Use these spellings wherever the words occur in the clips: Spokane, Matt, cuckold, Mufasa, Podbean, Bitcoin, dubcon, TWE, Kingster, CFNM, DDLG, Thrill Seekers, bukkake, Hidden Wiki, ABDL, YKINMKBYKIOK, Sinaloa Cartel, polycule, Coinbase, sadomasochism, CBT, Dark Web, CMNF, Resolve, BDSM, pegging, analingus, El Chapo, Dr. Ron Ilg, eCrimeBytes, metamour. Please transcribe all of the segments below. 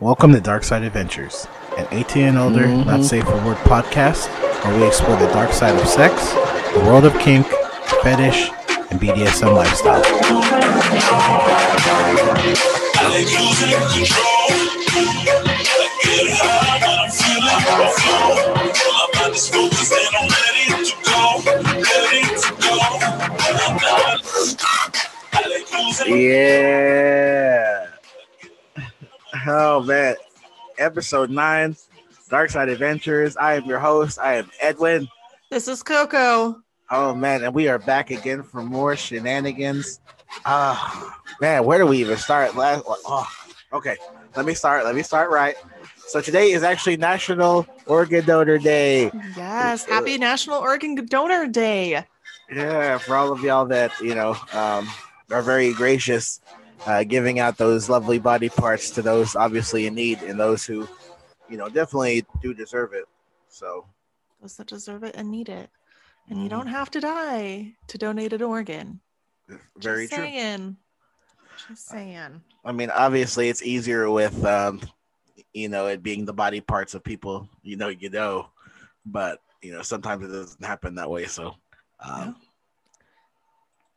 Welcome to Dark Side Adventures, an 18 and older, not safe for work podcast where we explore the dark side of sex, the world of kink, fetish, and BDSM lifestyle. Yeah. Oh man. Episode 9, Dark Side Adventures. I am your host. I am Edwin. This is Coco. Oh man, and we are back again for more shenanigans. Man, where do we even start? Okay, let me start right. So today is actually National Organ Donor Day. Yes, happy National Organ Donor Day. Yeah, for all of y'all that, you know, are very gracious giving out those lovely body parts to those obviously in need and those who, you know, definitely do deserve it. So those that deserve it and need it. And you don't have to die to donate an organ. Very true. Just saying. I mean, obviously it's easier with, you know, it being the body parts of people, you know, but, you know, sometimes it doesn't happen that way. So,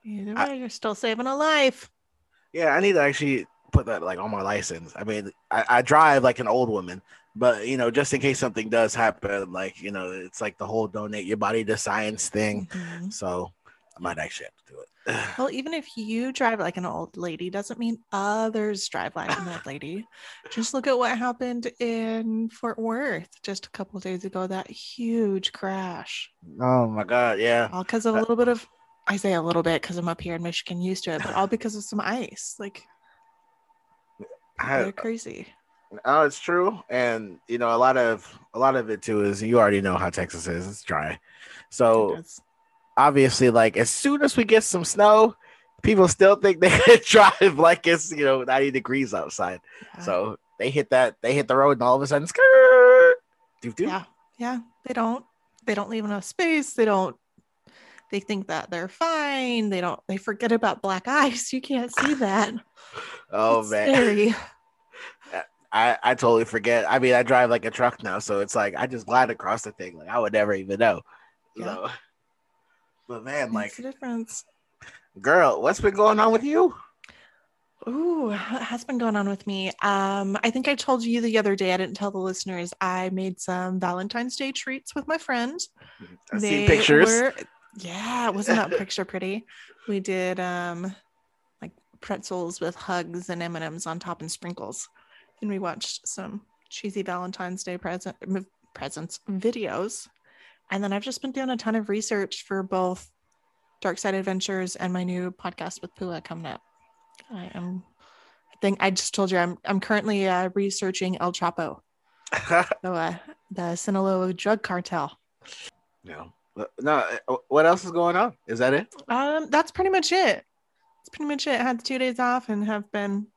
either way, you're still saving a life. Yeah, I need to actually put that like on my license. I mean, I drive like an old woman, but you know, just in case something does happen, like, you know, it's like the whole donate your body to science thing. Mm-hmm. So I might actually have to do it. Well, even if you drive like an old lady, doesn't mean others drive like an old lady. Just look at what happened in Fort Worth just a couple of days ago. That huge crash. Oh my God! Yeah, all because of a little bit of. I say a little bit because I'm up here in Michigan, used to it, but all because of some ice. Like, they're crazy. Oh, it's true, and you know, a lot of it too is you already know how Texas is. It's dry, so obviously, like as soon as we get some snow, people still think they can drive like it's, you know, 90 degrees outside. Yeah. So they hit the road, and all of a sudden, skirt. Yeah. They don't leave enough space. They think that they're fine. They forget about black ice. You can't see that. Oh, it's man. Scary. I totally forget. I mean, I drive like a truck now, so it's like I just glide across the thing. Like I would never even know. Yeah. So, but man, like the difference. Girl, what's been going on with you? Ooh, what has been going on with me? I think I told you the other day, I didn't tell the listeners, I made some Valentine's Day treats with my friend. I've seen pictures. Yeah, wasn't that picture pretty? We did like pretzels with hugs and M&Ms on top and sprinkles, and we watched some cheesy Valentine's Day presents videos. And then I've just been doing a ton of research for both Dark Side Adventures and my new podcast with Pua coming up. I think I just told you I'm currently researching El Chapo, the Sinaloa drug cartel. Yeah. No, what else is going on? Is that it? That's pretty much it. I had 2 days off and have been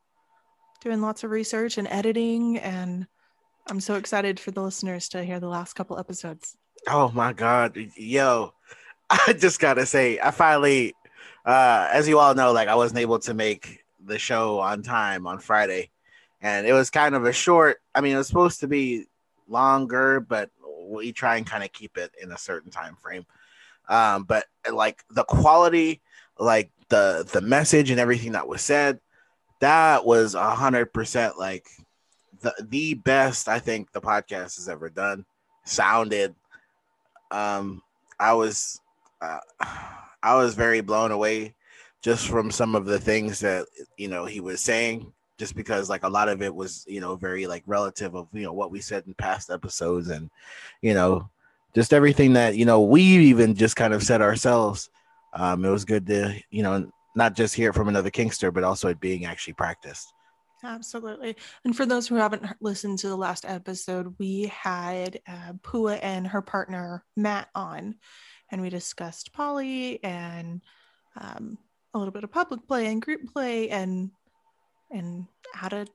doing lots of research and editing, and I'm so excited for the listeners to hear the last couple episodes. Oh my God, yo! I just gotta say, I finally, as you all know, like I wasn't able to make the show on time on Friday, and it was kind of a short. I mean, it was supposed to be longer, but we try and kind of keep it in a certain time frame, but like the quality, like the message and everything that was said, that was 100% like the best I think the podcast has ever done. Sounded, I was very blown away just from some of the things that, you know, he was saying. Just because like a lot of it was, you know, very like relative of, you know, what we said in past episodes, and, you know, just everything that, you know, we even just kind of said ourselves. It was good to, you know, not just hear it from another Kingster, but also it being actually practiced. Absolutely. And for those who haven't listened to the last episode, we had Pua and her partner Matt on, and we discussed poly and a little bit of public play and group play and how to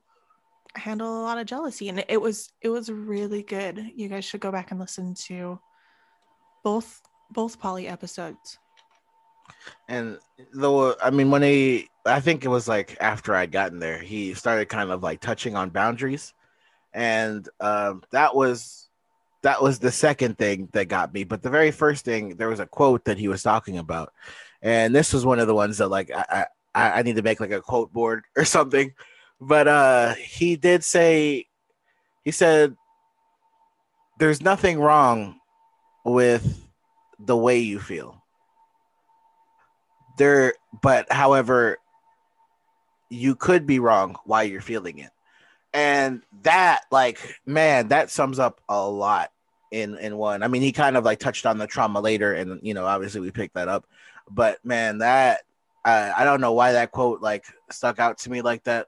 handle a lot of jealousy. And it was really good. You guys should go back and listen to both poly episodes. And though, I mean, I think it was like after I'd gotten there, he started kind of like touching on boundaries. And that was the second thing that got me. But the very first thing, there was a quote that he was talking about. And this was one of the ones that, like, I need to make like a quote board or something. But he did say, he said, there's nothing wrong with the way you feel. But however, you could be wrong while you're feeling it. And that, like, man, that sums up a lot in one. I mean, he kind of like touched on the trauma later, and, you know, obviously we picked that up. But man, that I don't know why that quote like stuck out to me like that,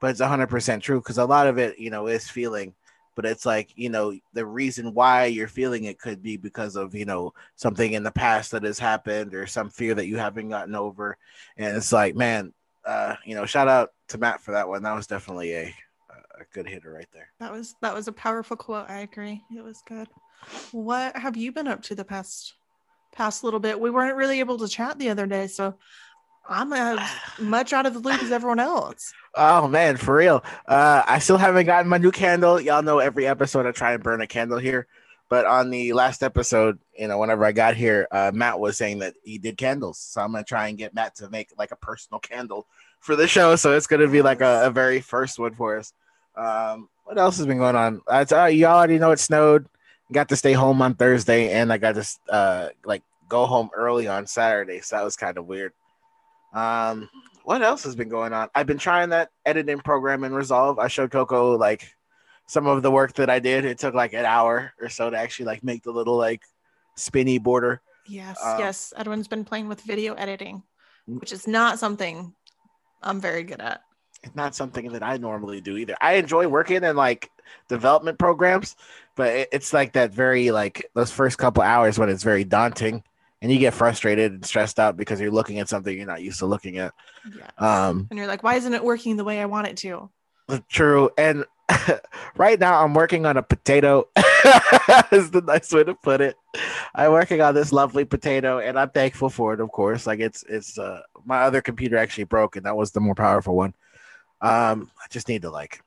but it's 100% true, because a lot of it, you know, is feeling. But it's like, you know, the reason why you're feeling it could be because of, you know, something in the past that has happened, or some fear that you haven't gotten over. And it's like, man, you know, shout out to Matt for that one. That was definitely a good hitter right there. That was a powerful quote. I agree. It was good. What have you been up to the past little bit? We weren't really able to chat the other day, so I'm as much out of the loop as everyone else. Oh man, for real. I still haven't gotten my new candle. Y'all know every episode I try and burn a candle here, but on the last episode, you know, whenever I got here, Matt was saying that he did candles, so I'm gonna try and get Matt to make like a personal candle for the show. So it's gonna be like a very first one for us. What else has been going on? You already know it snowed. Got to stay home on Thursday, and I got to like go home early on Saturday, so that was kind of weird. What else has been going on? I've been trying that editing program in Resolve. I showed Coco like some of the work that I did. It took like an hour or so to actually like make the little like spinny border. Yes. Edwin's been playing with video editing, which is not something I'm very good at. It's not something that I normally do either. I enjoy working in like development programs, but it's like that very, like those first couple hours when it's very daunting and you get frustrated and stressed out because you're looking at something you're not used to looking at. Yeah. And you're like, why isn't it working the way I want it to? True. And right now I'm working on a potato is the nice way to put it. I'm working on this lovely potato, and I'm thankful for it. Of course, like it's my other computer actually broke, and that was the more powerful one. I just need to like,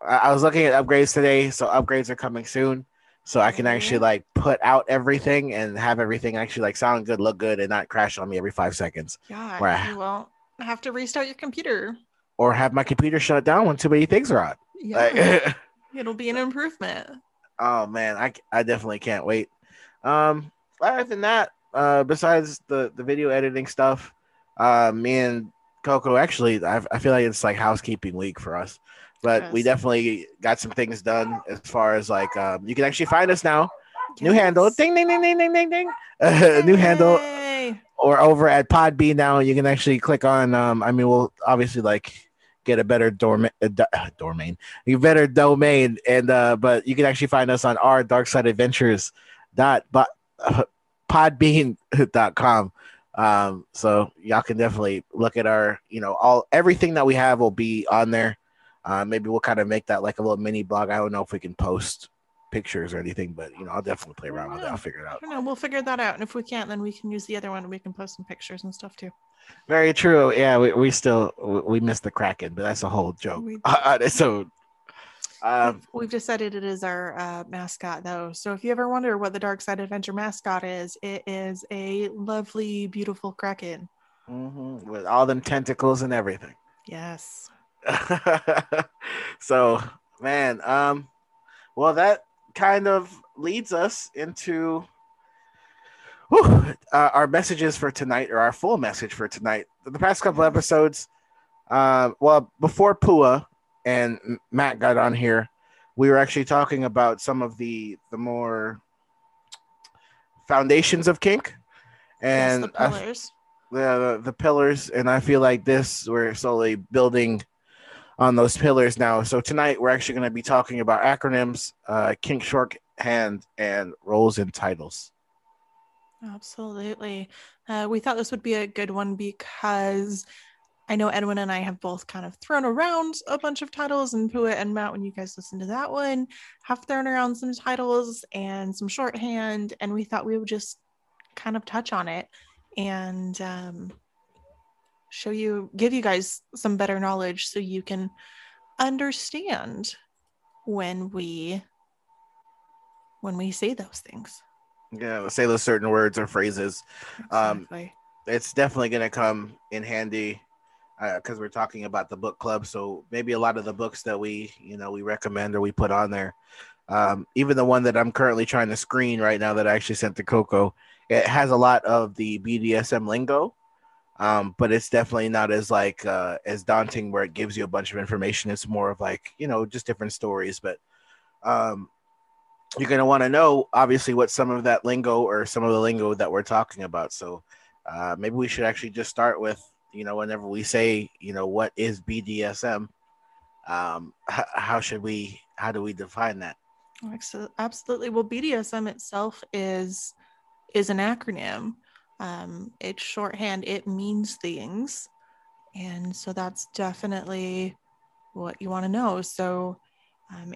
I was looking at upgrades today, so upgrades are coming soon, so I can actually like put out everything and have everything actually like sound good, look good, and not crash on me every 5 seconds. Yeah, you won't have to restart your computer or have my computer shut down when too many things are on. Yeah, like, it'll be an improvement. Oh man, I definitely can't wait. Other than that, besides the video editing stuff, me and Coco, actually, I feel like it's like housekeeping week for us, but yes, we definitely got some things done as far as like, you can actually find us now. Yes. New handle, ding, ding, ding, ding, ding, ding, ding. New handle, or over at Podbean now. You can actually click on, I mean, we'll obviously like get a better domain, and but you can actually find us on our darksideadventures.podbean.com. So y'all can definitely look at our, you know, everything that we have will be on there. Maybe we'll kind of make that like a little mini blog. I don't know if we can post pictures or anything, but you know, I'll definitely play around with it. I'll figure it out. I don't know. We'll figure that out. And if we can't, then we can use the other one, and we can post some pictures and stuff too. Very true. Yeah. We missed the Kraken, but that's a whole joke. So we've decided it is our mascot though. So if you ever wonder what the Dark Side Adventure mascot is, it is a lovely, beautiful Kraken. Mm-hmm. With all them tentacles and everything. Yes. So man, well, that kind of leads us into our messages for tonight, or our full message for tonight. The past couple episodes, well, before Pua and Matt got on here, we were actually talking about some of the more foundations of kink, and yes, the pillars. The pillars. And I feel like we're slowly building on those pillars now. So tonight we're actually going to be talking about acronyms, kink shorthand, and roles and titles. Absolutely. We thought this would be a good one because I know Edwin and I have both kind of thrown around a bunch of titles, and Pua and Matt, when you guys listen to that one, have thrown around some titles and some shorthand, and we thought we would just kind of touch on it and give you guys some better knowledge so you can understand when we say those things. Yeah, say those certain words or phrases. Exactly. It's definitely going to come in handy because we're talking about the book club. So maybe a lot of the books that we recommend or we put on there, even the one that I'm currently trying to screen right now that I actually sent to Coco, it has a lot of the BDSM lingo, but it's definitely not as as daunting where it gives you a bunch of information. It's more of just different stories, but you're going to want to know obviously what some of that lingo or some of the lingo that we're talking about. So maybe we should actually just start with, whenever we say, what is BDSM? How do we define that? Absolutely. Well, BDSM itself is an acronym. It's shorthand. It means things. And so that's definitely what you want to know. So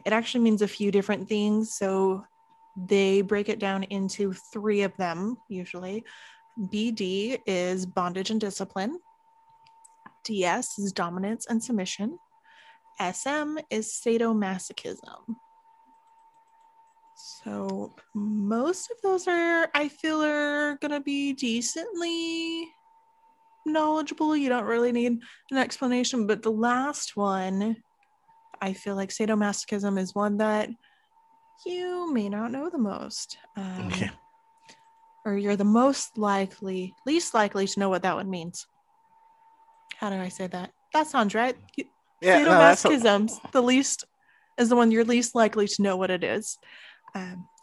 it actually means a few different things. So they break it down into three of them, usually. BD is bondage and discipline. DS is dominance and submission. SM is sadomasochism. So most of those are going to be decently knowledgeable. You don't really need an explanation, but the last one, I feel like sadomasochism is one that you may not know the most. Okay. Or you're the least likely to know what that one means. How do I say that? That sounds right. Yeah, sadomasochism's the least is the one you're least likely to know what it is.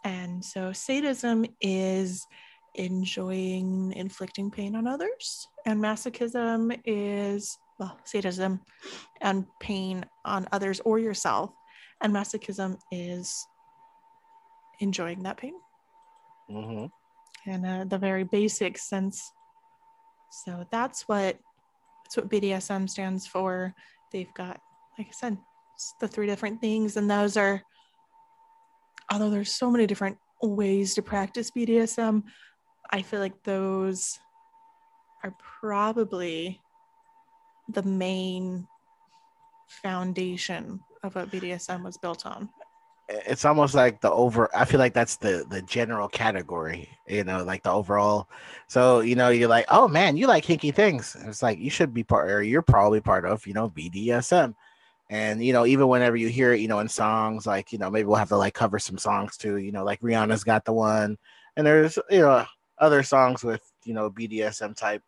And so sadism is enjoying inflicting pain on others, and masochism is sadism and pain on others or yourself, and masochism is enjoying that pain. Mm-hmm. And the very basic sense. So that's what BDSM stands for. They've got, like I said, the three different things, and those are, although there's so many different ways to practice BDSM, I feel like those are probably the main foundation of what BDSM was built on. It's almost like I feel like that's the general category, like the overall. So, you're like, oh man, you like hinky things. And it's like, you should be you're probably part of, BDSM. And, even whenever you hear it, in songs, like, maybe we'll have to cover some songs too, like Rihanna's got the one, and there's, other songs with, BDSM type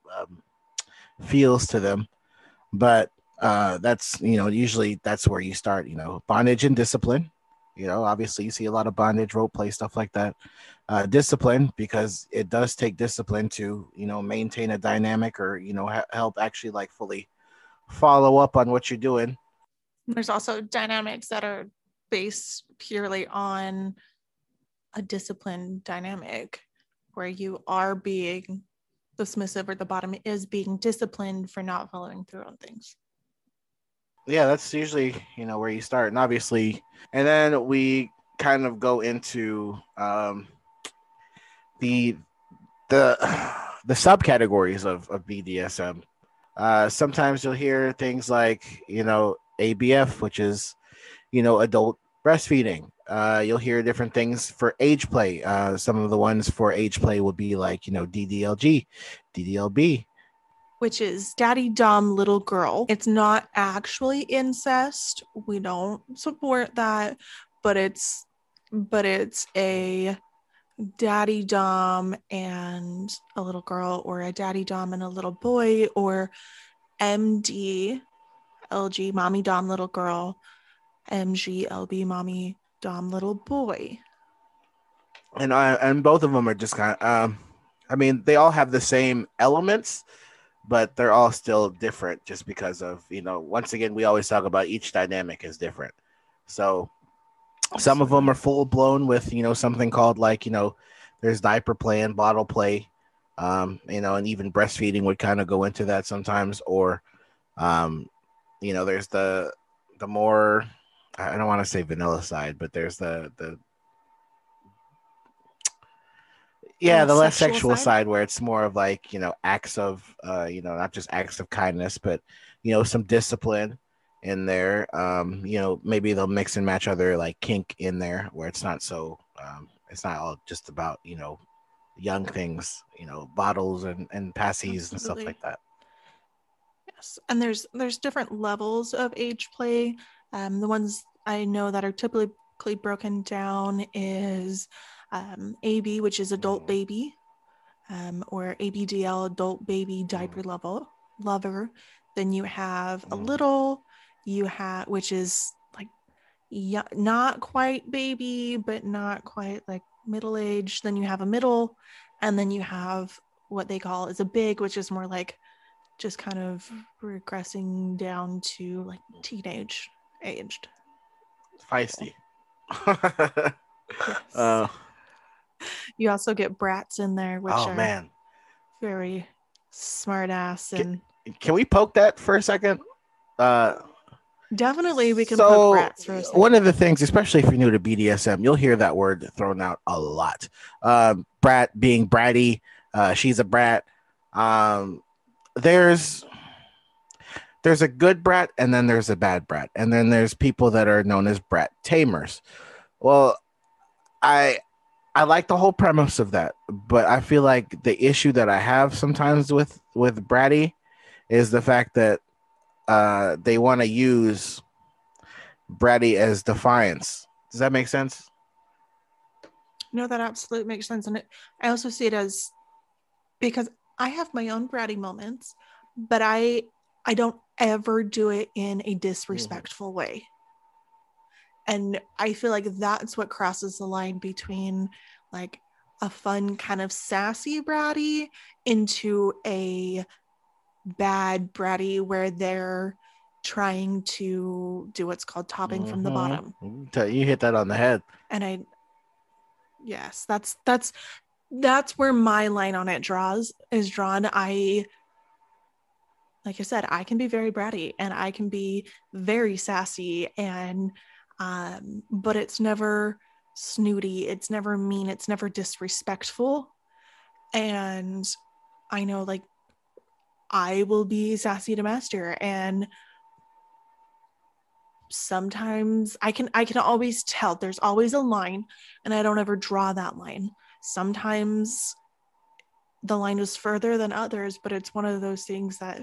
feels to them. But that's, usually that's where you start, bondage and discipline. Obviously you see a lot of bondage, role play, stuff like that. Discipline, because it does take discipline to, maintain a dynamic or, help actually fully follow up on what you're doing. There's also dynamics that are based purely on a discipline dynamic where you are being the submissive or the bottom is being disciplined for not following through on things. Yeah, that's usually, where you start. And obviously, and then we kind of go into the subcategories of BDSM. Sometimes you'll hear things like, ABF, which is, adult breastfeeding. You'll hear different things for age play. Some of the ones for age play will be like, DDLG, DDLB. Which is daddy dumb little girl. It's not actually incest. We don't support that, but it's a daddy dumb and a little girl, or a daddy dumb and a little boy, or MDLG, mommy dom little girl, MGLB, mommy dom little boy. And both of them are just kind of, they all have the same elements, but they're all still different just because of, once again, we always talk about each dynamic is different. So some of them are full blown with, something called there's diaper play and bottle play, and even breastfeeding would kind of go into that sometimes. Or, there's the more, I don't want to say vanilla side, but there's the less sexual side where it's more of acts of, not just acts of kindness, but, some discipline. in there. You know, maybe they'll mix and match other like kink in there where it's not so it's not all just about, you know, young things, you know, bottles and passies and stuff like that. Yes, and there's different levels of age play. The ones I know that are typically broken down is AB, which is adult baby, or ABDL, adult baby diaper level lover. Then you have a little, you have, which is like not quite baby, but not quite like middle age. Then you have a middle, and then you have what they call is a big, which is more like just kind of regressing down to like teenage aged. Feisty. Yes. You also get brats in there, which are very smart ass. And can we poke that for a second? Definitely, we can poke brats for a second. One of the things, especially if you're new to BDSM, you'll hear that word thrown out a lot. Brat being bratty, she's a brat. There's a good brat, and then there's a bad brat, and then there's people that are known as brat tamers. Well, I like the whole premise of that, but I feel like the issue that I have sometimes with bratty is the fact that they want to use bratty as defiance. Does that make sense? No, that absolutely makes sense. And I also see it as, because I have my own bratty moments, but I don't ever do it in a disrespectful way. And I feel like that's what crosses the line between like a fun kind of sassy bratty into a bad bratty where they're trying to do what's called topping from the bottom. You hit that on the head. And yes, that's where my line on it is drawn. Like I said, I can be very bratty and I can be very sassy, and but it's never snooty, it's never mean, it's never disrespectful. And I know like I will be sassy to master, and sometimes I can always tell there's always a line, and I don't ever draw that line. Sometimes the line is further than others, but it's one of those things that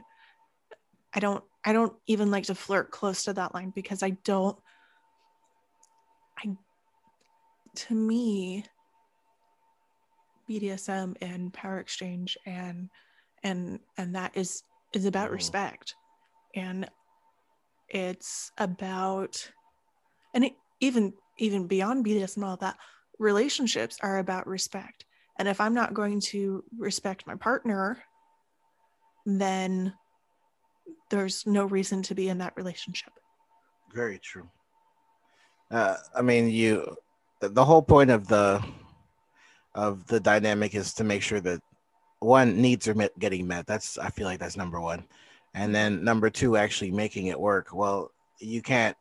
I don't even like to flirt close to that line, because to me, BDSM and power exchange and that is about respect, and it's about, and even beyond BDSM, all that, relationships are about respect. And if I'm not going to respect my partner, then there's no reason to be in that relationship. Very true. I mean, the whole point of the dynamic is to make sure that one, needs are getting met. I feel like that's number one. And then number two, actually making it work. Well, you can't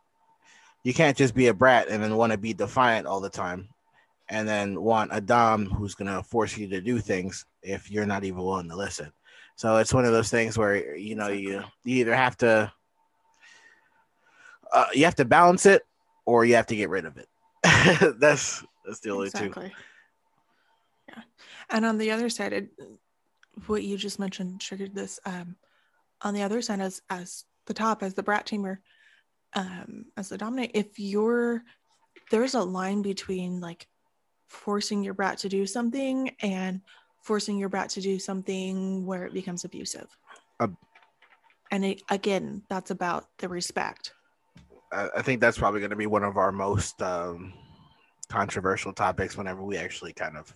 just be a brat and then want to be defiant all the time, and then want a dom who's going to force you to do things if you're not even willing to listen. So it's one of those things where, you know, you either have to, you have to balance it, or you have to get rid of it. That's the only two. Yeah. And on the other side, what you just mentioned triggered this. On the other side, as the brat teamer, as the dominant, there's a line between like forcing your brat to do something and forcing your brat to do something where it becomes abusive. And again, that's about the respect. I think that's probably going to be one of our most controversial topics whenever we actually kind of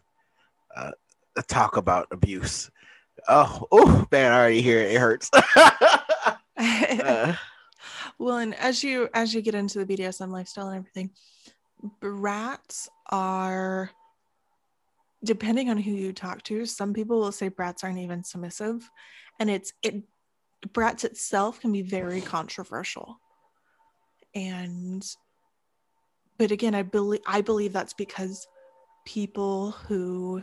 talk about abuse. Oh, man, I already hear it. It hurts. Well, and as you get into the BDSM lifestyle and everything, brats are, depending on who you talk to, some people will say brats aren't even submissive, and brats itself can be very controversial. But again, I believe that's because people who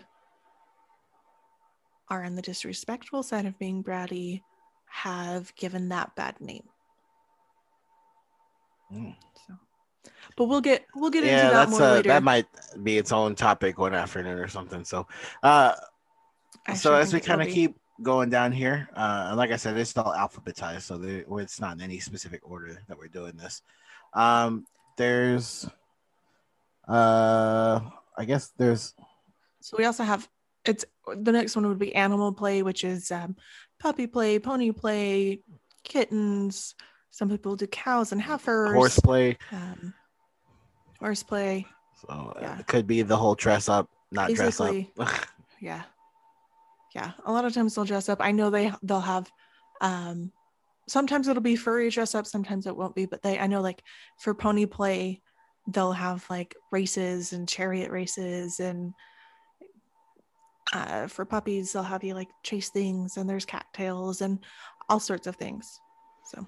are on the disrespectful side of being bratty have given that bad name. So, but we'll get into that more later. That might be its own topic one afternoon or something. So, so as we kind of keep going down here, and like I said, it's all alphabetized, so it's not in any specific order that we're doing this. There's, I guess there's. So we also have the next one would be animal play, which is puppy play, pony play, kittens. Some people do cows and heifers. Horseplay. So yeah. It could be the whole dress up, not basically, dress up. Yeah. A lot of times they'll dress up. I know they'll have. Sometimes it'll be furry dress up. Sometimes it won't be. But I know like for pony play, they'll have like races and chariot races, and for puppies they'll have you like chase things, and there's cattails and all sorts of things. So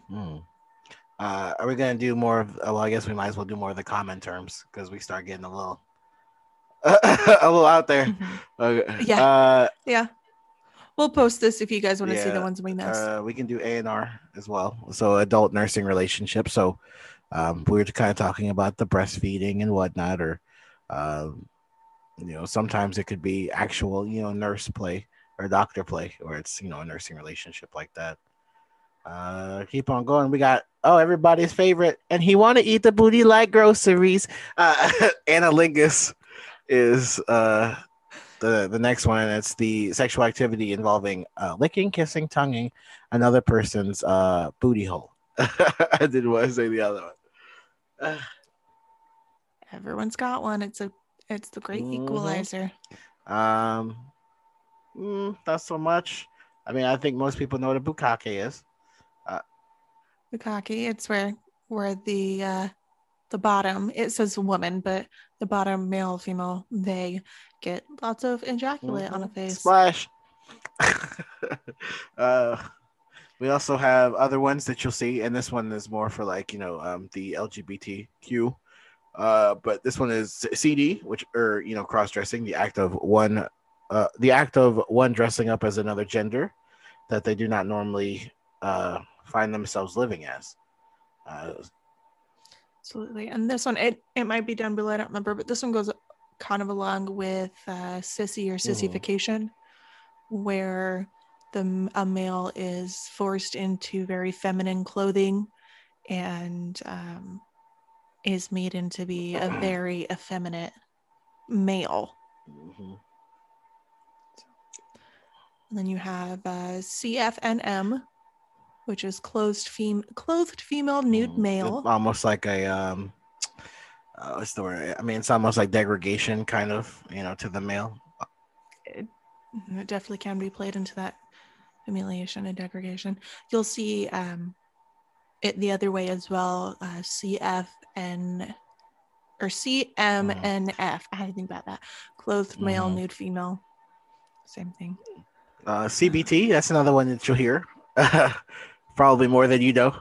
are we gonna do more of, well, I guess we might as well do more of the common terms, because we start getting a little out there. Okay. Yeah we'll post this if you guys want to see the ones we missed. We can do A&R as well, so adult nursing relationships. So we were kind of talking about the breastfeeding and whatnot, or sometimes it could be actual nurse play or doctor play, or it's a nursing relationship like that. Keep on going. We got everybody's favorite, and he want to eat the booty like groceries. Analingus is the next one. It's the sexual activity involving licking, kissing, tonguing another person's booty hole. I didn't want to say the other one. Everyone's got one. It's the great equalizer. Not so much. I mean, I think most people know what a bukkake is. Bukkake, it's where the bottom, it says woman, but the bottom, male, female, they get lots of ejaculate on a face. Splash. We also have other ones that you'll see, and this one is more for like, the LGBTQ. But this one is CD, cross-dressing, the act of one dressing up as another gender that they do not normally find themselves living as. Absolutely. And this one, it might be down below, I don't remember, but this one goes kind of along with sissy or sissification, where a male is forced into very feminine clothing and is made into be a very effeminate male. And then you have CFNM, which is clothed female nude male. Almost like a what's the word? I mean, it's almost like degradation, kind of, to the male. It definitely can be played into that humiliation and degradation. You'll see it the other way as well. CFN or CMNF. I had to think about that. Clothed male, nude female. Same thing. CBT, that's another one that you'll hear probably more than you know,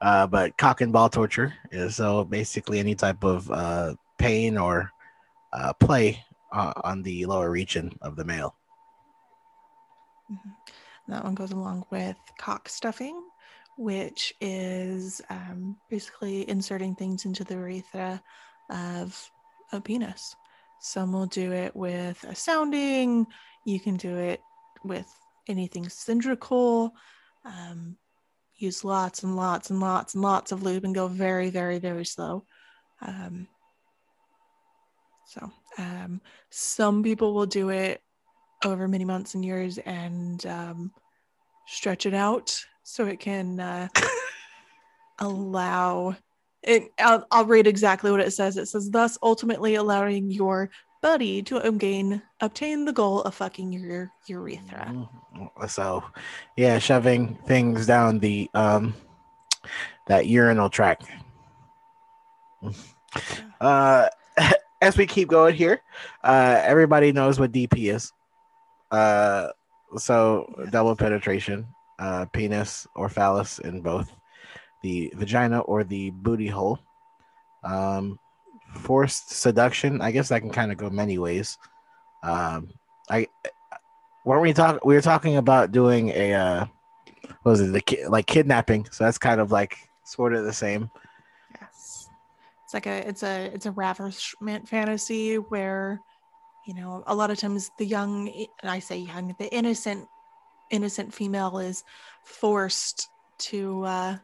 but cock and ball torture is so basically any type of pain or play on the lower region of the male. That one goes along with cock stuffing, which is basically inserting things into the urethra of a penis. Some will do it with a sounding. You can do it with anything cylindrical. Use lots and lots and lots and lots of lube and go very, very, very slow. Some people will do it over many months and years and stretch it out so it can allow it. I'll read exactly what it says. It says, thus ultimately allowing your buddy to obtain the goal of fucking your urethra. So yeah, shoving things down the that urinal tract. As we keep going here, everybody knows what DP is. Double penetration, penis or phallus in both the vagina or the booty hole. Forced seduction, I guess that can kind of go many ways. We were talking about doing a kidnapping, so that's kind of like sort of the same. Yes. like it's a ravishment fantasy where, you know, a lot of times the young, and I say young, the innocent female is forced to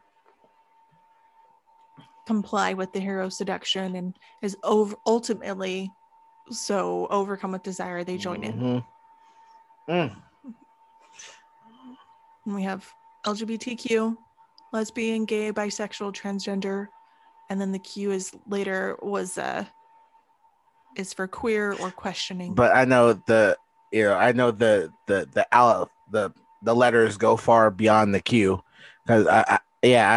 comply with the hero's seduction and is ultimately so overcome with desire they join in. And we have LGBTQ, lesbian, gay, bisexual, transgender, and then the Q is later is for queer or questioning. But I know the letters go far beyond the Q, because I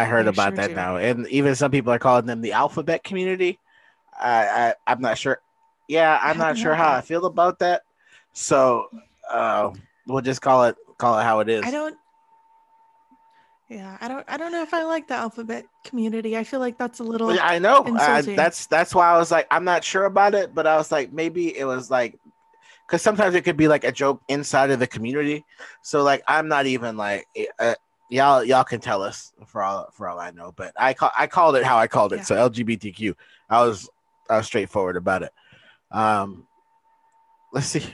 heard about sure that do. Now, and even some people are calling them the alphabet community. I'm not sure. Yeah, I'm not sure how I feel about that. So we'll just call it how it is. I don't know if I like the alphabet community. I feel like that's a little I know. That's why I was like, I'm not sure about it, but I was like, maybe it was like, because sometimes it could be like a joke inside of the community. So like, I'm not even like, y'all can tell us for all I know, but I called it how I called it. Yeah. So LGBTQ, I was straightforward about it. Let's see.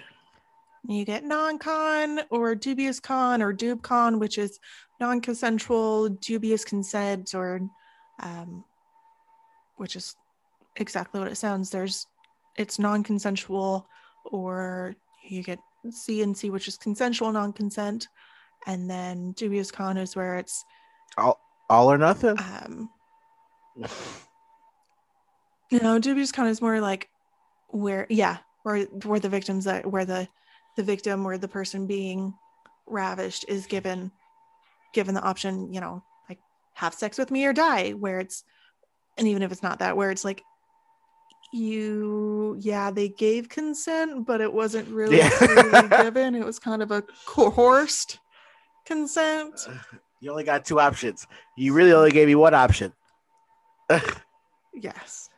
You get non-con or dubious con or dubcon, which is non-consensual, dubious consent, or which is exactly what it sounds. It's non-consensual, or you get C&C, which is consensual non-consent, and then dubious con is where it's all or nothing. Dubious con is more like where the victims that where the victim or the person being ravished is given the option, you know, like have sex with me or die, where it's, and even if it's not that, where it's like they gave consent, but it wasn't really given. It was kind of a coerced consent. You only got two options. You really only gave me one option. Yes.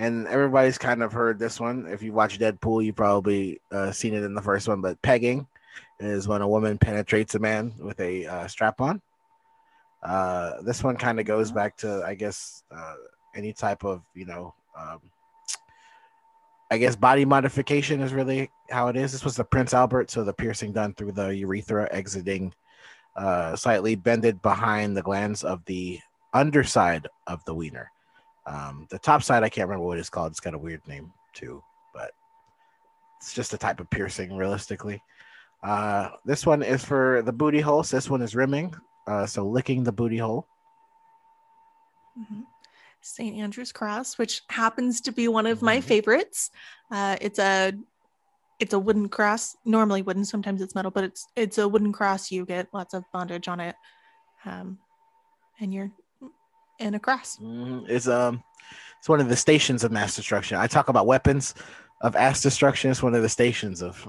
And everybody's kind of heard this one. If you watch Deadpool, you probably seen it in the first one. But pegging is when a woman penetrates a man with a strap-on. This one kind of goes back to, I guess, any type of, you know, I guess body modification is really how it is. This was the Prince Albert, so the piercing done through the urethra, exiting slightly bended behind the glands of the underside of the wiener. The top side, I can't remember what it's called. It's got a weird name too, but it's just a type of piercing realistically. This one is for the booty hole. So this one is rimming. So licking the booty hole. Mm-hmm. St. Andrew's cross, which happens to be one of my favorites. It's a wooden cross, normally wooden. Sometimes it's metal, but it's a wooden cross. You get lots of bondage on it. And you're in a cross. It's one of the stations of mass destruction. I talk about weapons of mass destruction. It's one of the stations of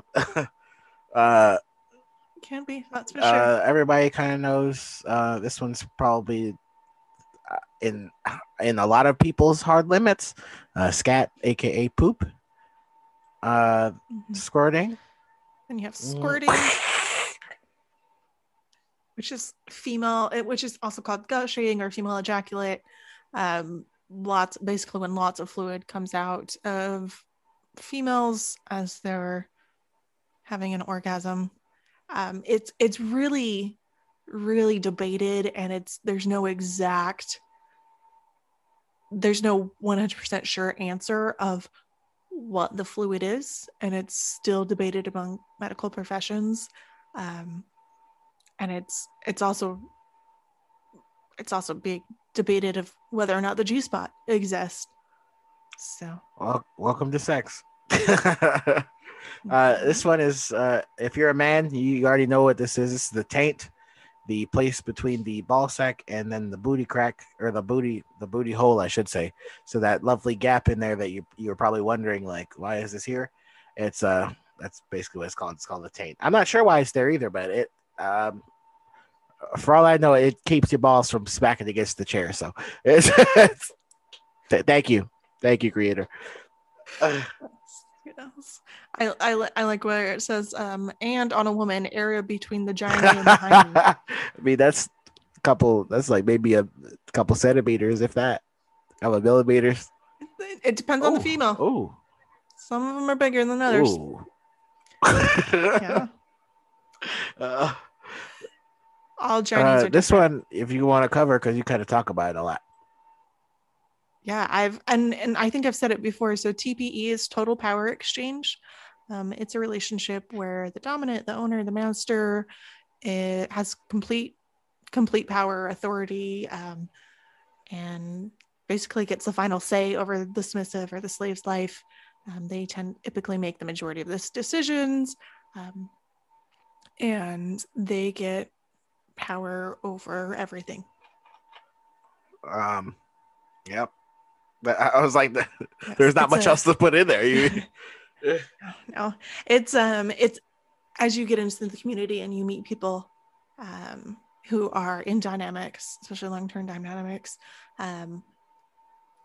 can be, that's for sure. Everybody kind of knows this one's probably in a lot of people's hard limits. Scat, aka poop. Squirting. And you have squirting. Which is female, which is also called gushing or female ejaculate. Basically when lots of fluid comes out of females as they're having an orgasm. It's really, really debated, and there's no 100% sure answer of what the fluid is, and it's still debated among medical professions. And it's also being debated of whether or not the G-spot exists. So, well, welcome to sex. This one is if you're a man, you already know what this is. This is the taint, the place between the ball sack and then the booty crack, or the booty hole, I should say. So that lovely gap in there that you were probably wondering, like, why is this here? It's that's basically what it's called. It's called the taint. I'm not sure why it's there either, but it. For all I know, it keeps your balls from smacking against the chair. So, thank you, creator. I like where it says, and on a woman, area between the vagina and the hymen. I mean, that's like maybe a couple centimeters, if that. elevators? It depends on the female. Oh, some of them are bigger than others. Yeah. All Chinese are this different. One, if you want to cover, because you kind of talk about it a lot. Yeah, and I think I've said it before. So TPE is total power exchange. It's a relationship where the dominant, the owner, the master, it has complete power, authority, and basically gets the final say over the submissive or the slave's life. They typically make the majority of the decisions, and they get power over everything. Yep. But I was like, there's not much else to put in there. No, it's as you get into the community and you meet people who are in dynamics, especially long-term dynamics,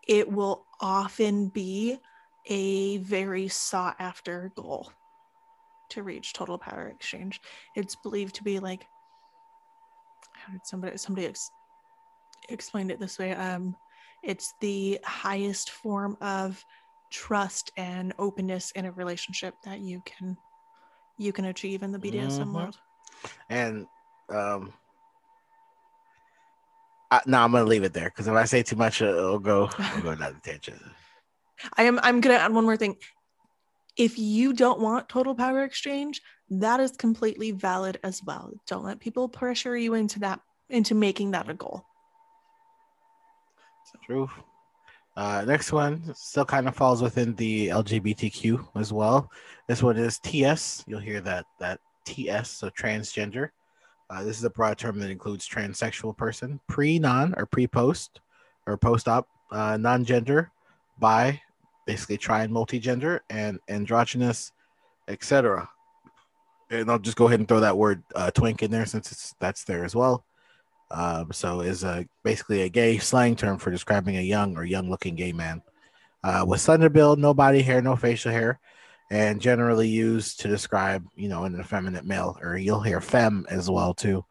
it will often be a very sought-after goal to reach total power exchange. It's believed to be like, how did somebody explained it this way? It's the highest form of trust and openness in a relationship that you can achieve in the BDSM world. And I'm gonna leave it there, because if I say too much, it'll go another tangent. I'm gonna add one more thing. If you don't want total power exchange, that is completely valid as well. Don't let people pressure you into making that a goal. True. Next one still kind of falls within the LGBTQ as well. This one is TS. You'll hear that TS, so transgender. This is a broad term that includes transsexual person, pre-non or pre-post or post-op, non-gender, bi, basically tri and multigender, and androgynous, etc. And I'll just go ahead and throw that word twink in there since that's there as well. So is basically a gay slang term for describing a young or young-looking gay man with slender build, no body hair, no facial hair, and generally used to describe, an effeminate male, or you'll hear femme as well too.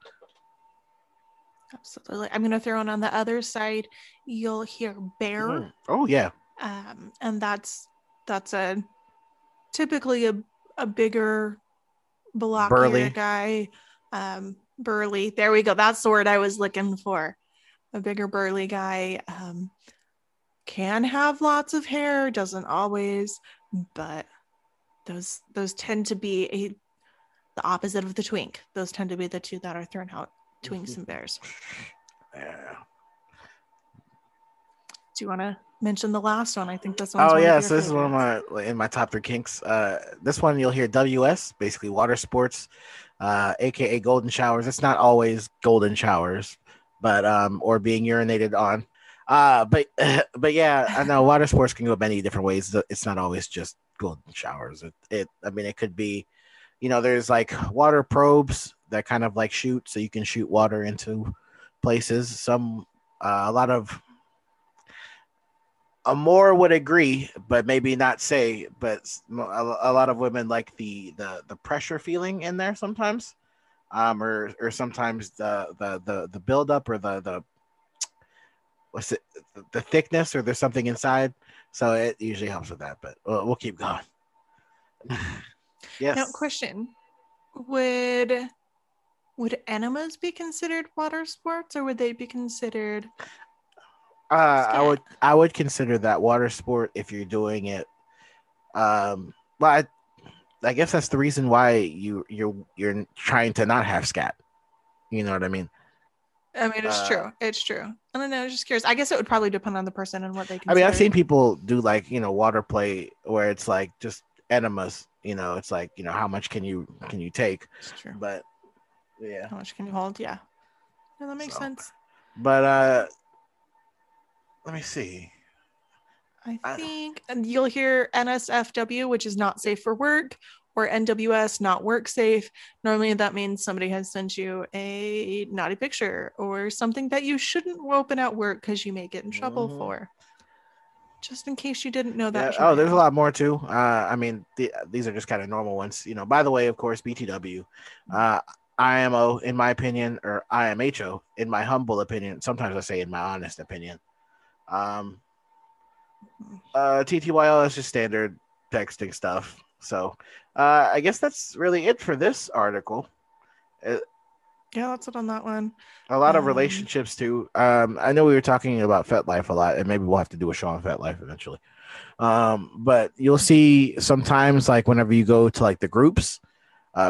Absolutely. I'm going to throw in on the other side, you'll hear bear. Mm-hmm. Oh yeah. And that's typically a bigger, blockier guy. Burly, there we go, that's the word I was looking for. A bigger burly guy, can have lots of hair, doesn't always, but those tend to be the opposite of the twink. Those tend to be the two that are thrown out, twinks and bears. Yeah. Do you want to mention the last one? I think this one's so this favorites. Is one of my in my top three kinks. This one you'll hear WS, basically water sports, aka golden showers. It's not always golden showers, but or being urinated on. But yeah, I know water sports can go many different ways. It's not always just golden showers. It could be, there's like water probes that kind of like shoot, so you can shoot water into places. Some a lot of more would agree, but maybe not say, but a lot of women like the pressure feeling in there sometimes, or sometimes the buildup or the what's it, the thickness, or there's something inside. So it usually helps with that, but we'll keep going. Yes. Now, question: would enemas be considered water sports, or would they be considered? I would consider that water sport if you're doing it. But I guess that's the reason why you're trying to not have scat. You know what I mean? I mean, it's true. It's true. I don't know. I was just curious. I guess it would probably depend on the person and what they consider. I mean, I've seen people do like, water play where it's like just enemas, it's like, how much can you take? It's true. But yeah. How much can you hold? Yeah. No, that makes sense. But, let me see. I think you'll hear NSFW, which is not safe for work, or NWS, not work safe. Normally that means somebody has sent you a naughty picture or something that you shouldn't open at work because you may get in trouble for. Just in case you didn't know that. Yeah. Oh, there's a lot more too. I mean, these are just kind of normal ones. By the way, of course, BTW. IMO, in my opinion, or IMHO, in my humble opinion. Sometimes I say in my honest opinion. TTYL is just standard texting stuff. So I guess that's really it for this article. Yeah, that's it on that one. A lot of relationships too. I know we were talking about FetLife a lot, and maybe we'll have to do a show on FetLife eventually. But you'll see sometimes, like whenever you go to like the groups,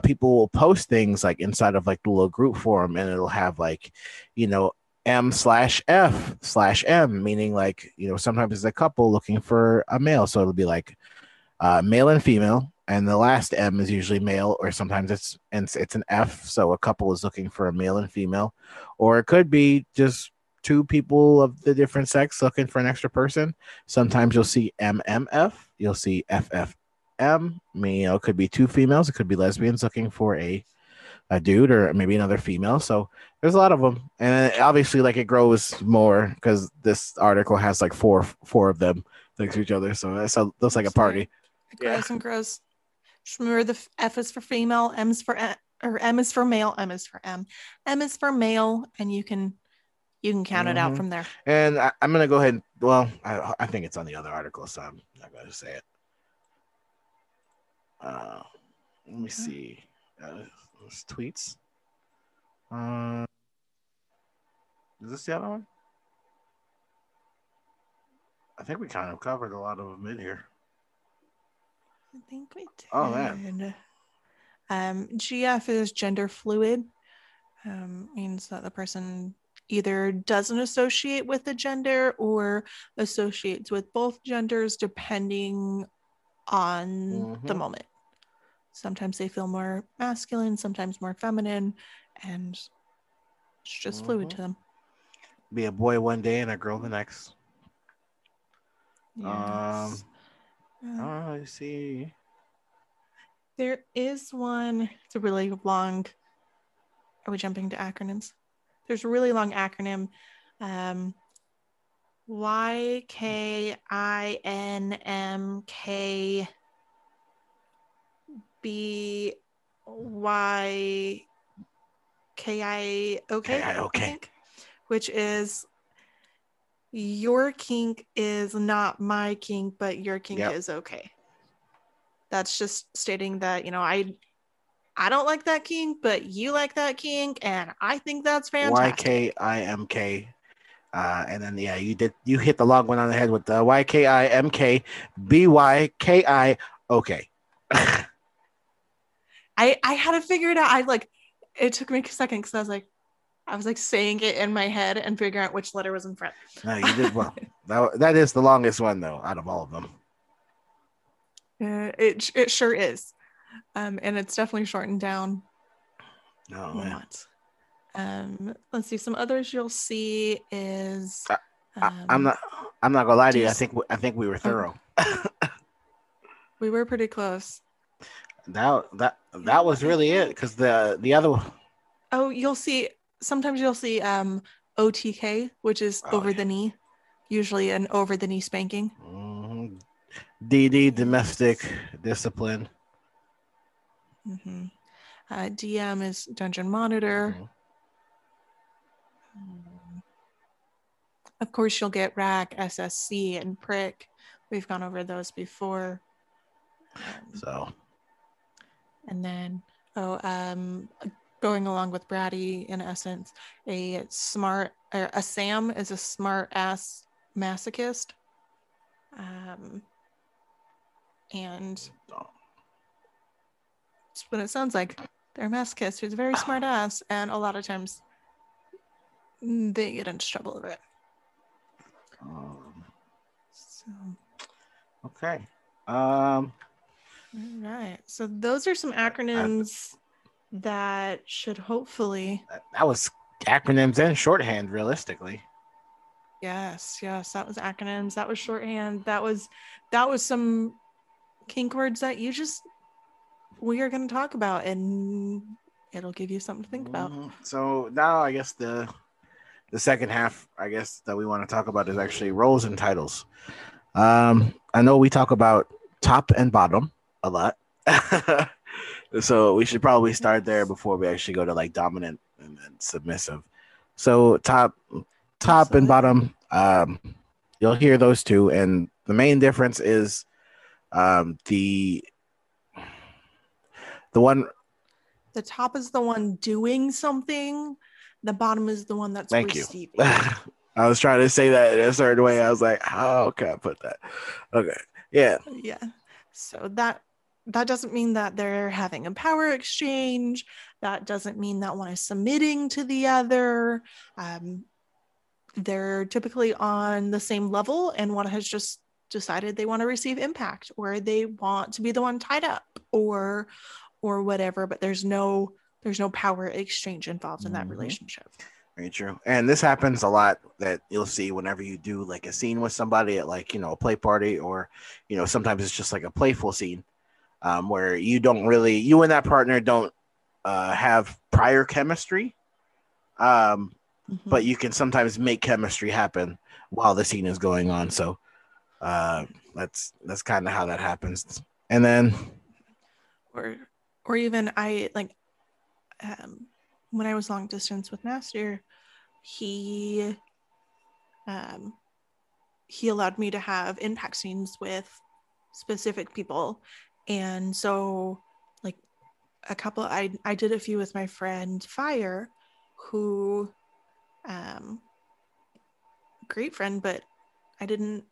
people will post things like inside of like the little group forum, and it'll have like, you know, M/F/M, meaning like, you know, sometimes it's a couple looking for a male, so it'll be like male and female, and the last M is usually male, or sometimes it's an F, so a couple is looking for a male and female, or it could be just two people of the different sex looking for an extra person. Sometimes you'll see MMF, you'll see FFM. I mean, you know, it could be two females, it could be lesbians looking for a dude, or maybe another female. So there's a lot of them, and obviously like it grows more because this article has like four of them next to each other, so that's like a party. It grows and grows. Just remember, the F is for female, M is for male, M is for M, M is for male, and you can count it out from there. And I'm gonna go ahead and, well, I think it's on the other article, so I'm not gonna say it. Let me see. Those tweets. Is this the other one? I think we kind of covered a lot of them in here. I think we did. Oh man. GF is gender fluid. Means that the person either doesn't associate with the gender or associates with both genders depending on the moment. Sometimes they feel more masculine, sometimes more feminine, and it's just fluid to them. Be a boy one day and a girl the next. Yes. I see. There is one. It's a really long. Are we jumping to acronyms? There's a really long acronym. YKINMKBYKIOK, which is your kink is not my kink, but your kink is okay. That's just stating that, you know, I don't like that kink, but you like that kink, and I think that's fantastic. YKIMK. And then, yeah, you hit the long one on the head with the YKIMKBYKIOK. I had to figure it out. It took me a second because I was saying it in my head and figuring out which letter was in front. No, you did well. That is the longest one though, out of all of them. It sure is, and it's definitely shortened down. No, man. Let's see. Some others you'll see is. I'm not gonna lie to you. I think we were thorough. We were pretty close. That was really it, because the other one. Oh, sometimes you'll see OTK, which is the knee, usually an over the knee spanking. DD, domestic discipline. DM is dungeon monitor. Of course, you'll get rack, SSC, and prick. We've gone over those before. And then, going along with bratty, in essence, a Sam is a smart ass masochist. And that's what it sounds like. They're a masochist who's very smart ass, and a lot of times they get into trouble with it. Okay. All right. So those are some acronyms that should hopefully. That was acronyms and shorthand, realistically. Yes, that was acronyms. That was shorthand. That was some kink words that we are going to talk about, and it'll give you something to think about. So now, I guess the second half, I guess, that we want to talk about is actually roles and titles. I know we talk about top and bottom a lot. So we should probably start there before we actually go to like dominant and then submissive. So top and bottom, you'll hear those two, and The main difference is the one. The top is the one doing something. The bottom is the one that's receiving. Thank you. I was trying to say that in a certain way. I was like, how can I put that? Okay. Yeah. Yeah. So that doesn't mean that they're having a power exchange. That doesn't mean that one is submitting to the other. They're typically on the same level, and one has just decided they want to receive impact, or they want to be the one tied up, or whatever. But there's no power exchange involved in that relationship. Very true. And this happens a lot, that you'll see whenever you do like a scene with somebody at like, you know, a play party, or, you know, sometimes it's just like a playful scene where you don't really, you and that partner don't have prior chemistry, but you can sometimes make chemistry happen while the scene is going on. So that's kind of how that happens. And then. Or even I like, when I was long distance with Master, he allowed me to have impact scenes with specific people. And so like a couple, I did a few with my friend Fire, who, great friend, but it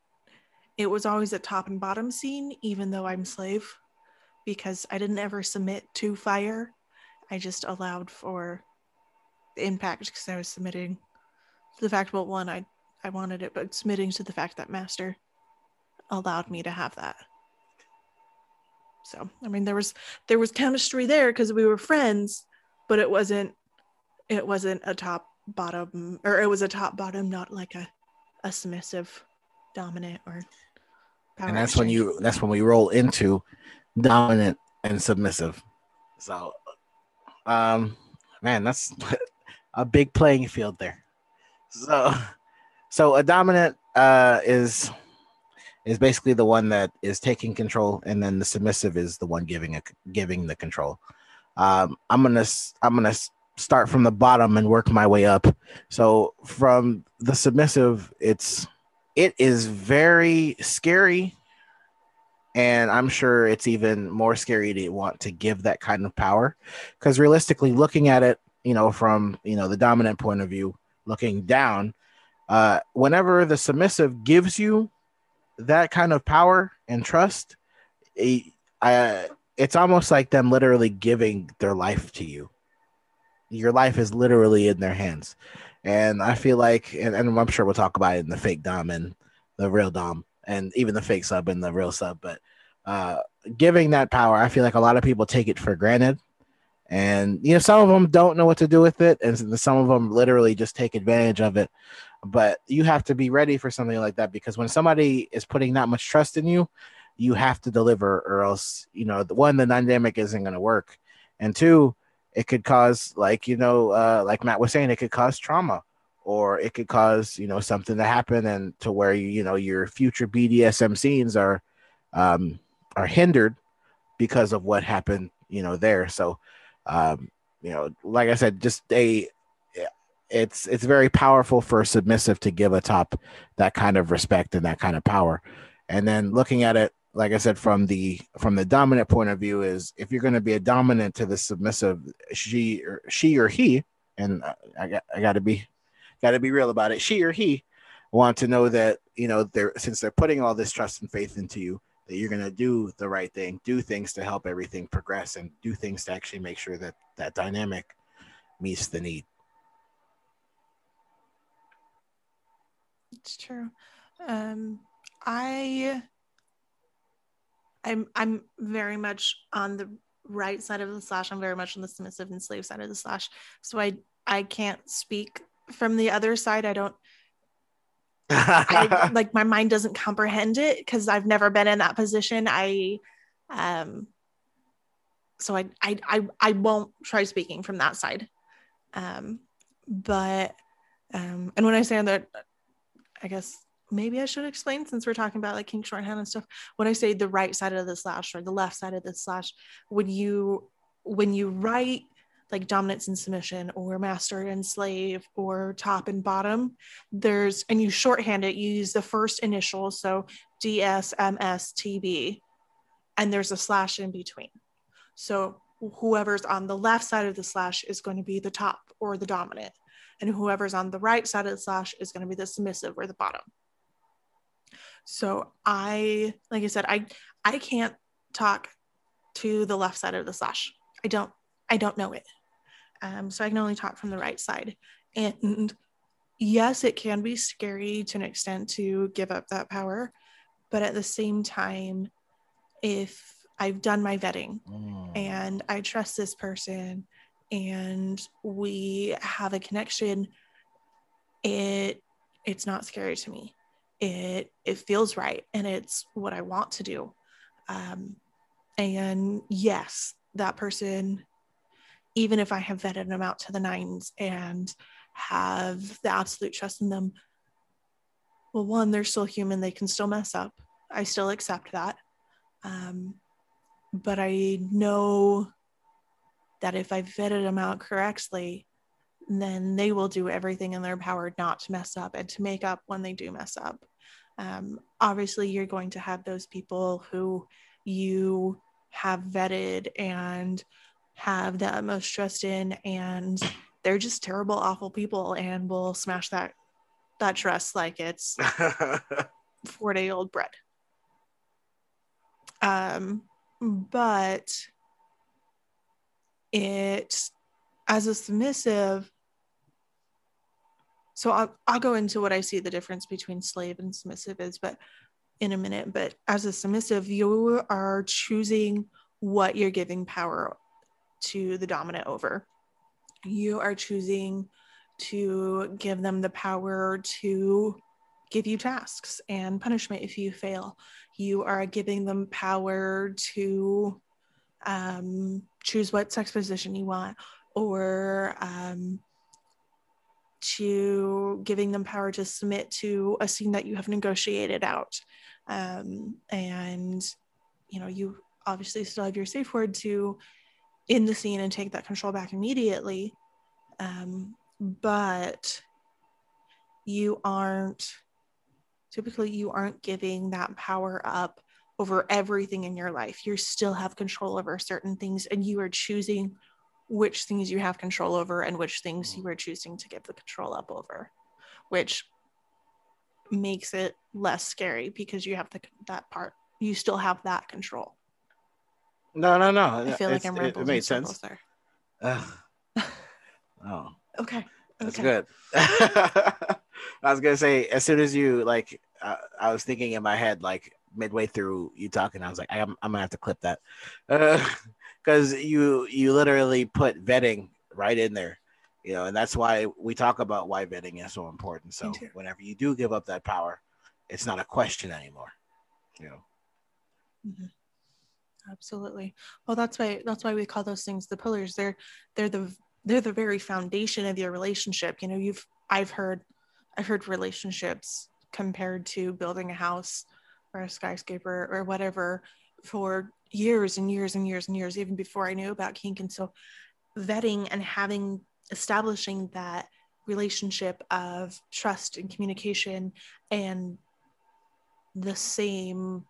was always a top and bottom scene, even though I'm slave, because I didn't ever submit to Fire. I just allowed for impact because I was submitting to the fact, well, one, I wanted it, but submitting to the fact that Master allowed me to have that. So I mean, there was chemistry there because we were friends, but it wasn't a top bottom, or it was a top bottom, not like a submissive dominant or power. And that's action. That's when we roll into dominant and submissive. So man, that's a big playing field there. So a dominant is basically the one that is taking control, and then the submissive is the one giving the control. I'm gonna start from the bottom and work my way up. So from the submissive, it is very scary, and I'm sure it's even more scary to want to give that kind of power, because realistically, looking at it, you know, from, you know, the dominant point of view, looking down, whenever the submissive gives you that kind of power and trust, it's almost like them literally giving their life to you. Your life is literally in their hands. And I feel like, and I'm sure we'll talk about it in the fake dom and the real dom, and even the fake sub and the real sub, but giving that power, I feel like a lot of people take it for granted. And, you know, some of them don't know what to do with it, and some of them literally just take advantage of it. But you have to be ready for something like that, because when somebody is putting that much trust in you, you have to deliver, or else, you know, one, the dynamic isn't going to work. And two, it could cause, like, you know, like Matt was saying, it could cause trauma. Or it could cause, you know, something to happen, and to where, you know, your future BDSM scenes are hindered because of what happened, you know, there. So, you know, like I said, just it's very powerful for a submissive to give a top that kind of respect and that kind of power. And then looking at it, like I said, from the dominant point of view, is if you're going to be a dominant to the submissive, she or he, and I got to be real about it, she or he want to know that, you know, since they're putting all this trust and faith into you, that you're going to do the right thing, do things to help everything progress, and do things to actually make sure that that dynamic meets the need. It's true. I'm very much on the right side of the slash. I'm very much on the submissive and slave side of the slash. So I can't speak from the other side. I my mind doesn't comprehend it, because I've never been in that position. So I won't try speaking from that side. And when I say that, I guess maybe I should explain, since we're talking about like kink shorthand and stuff, when I say the right side of the slash or the left side of the slash, when you write like dominance and submission, or master and slave, or top and bottom. There's, and you shorthand it, you use the first initial, so DSMSTB, and there's a slash in between. So whoever's on the left side of the slash is going to be the top or the dominant, and whoever's on the right side of the slash is going to be the submissive or the bottom. So I, like I said, I can't talk to the left side of the slash. I don't know it. So I can only talk from the right side. And yes, it can be scary to an extent to give up that power. But at the same time, if I've done my vetting and I trust this person and we have a connection, it's not scary to me. It feels right, and it's what I want to do. And yes, that person, even if I have vetted them out to the nines and have the absolute trust in them, well, one, they're still human. They can still mess up. I still accept that. But I know that if I vetted them out correctly, then they will do everything in their power not to mess up and to make up when they do mess up. Obviously, you're going to have those people who you have vetted and have the utmost trust in, and they're just terrible, awful people and will smash that trust like it's 4-day-old bread. But it, as a submissive, so I'll go into what I see the difference between slave and submissive is, but in a minute. But as a submissive, you are choosing what you're giving power to the dominant over. You are choosing to give them the power to give you tasks and punishment if you fail. You are giving them power to choose what sex position you want, or to giving them power to submit to a scene that you have negotiated out. And, you know, you obviously still have your safe word to in the scene and take that control back immediately, but you aren't giving that power up over everything in your life. You still have control over certain things, and you are choosing which things you have control over and which things you are choosing to give the control up over, which makes it less scary because you have that part, you still have that control. No. I feel like I'm rambling. It made sense. Oh. Okay. That's good. I was gonna say, as soon as you like, I was thinking in my head like midway through you talking, I was like, I'm gonna have to clip that, because you literally put vetting right in there, you know, and that's why we talk about why vetting is so important. So whenever you do give up that power, it's not a question anymore, you know. Mm-hmm. Absolutely. Well, that's why we call those things the pillars. They're the very foundation of your relationship. You know, I've heard relationships compared to building a house or a skyscraper or whatever for years and years and years and years, even before I knew about kink. And so vetting and establishing that relationship of trust and communication and the same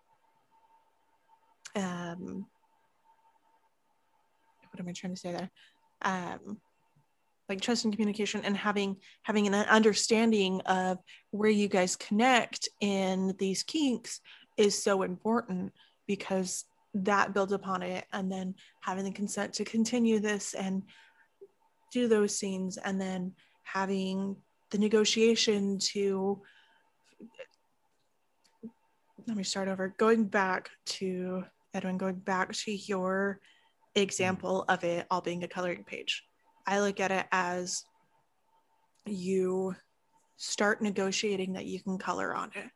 what am I trying to say there? Like trust and communication, and having an understanding of where you guys connect in these kinks is so important, because that builds upon it. And then having the consent to continue this and do those scenes, and then having the negotiation to going back to your example of it all being a coloring page. I look at it as you start negotiating that you can color on it,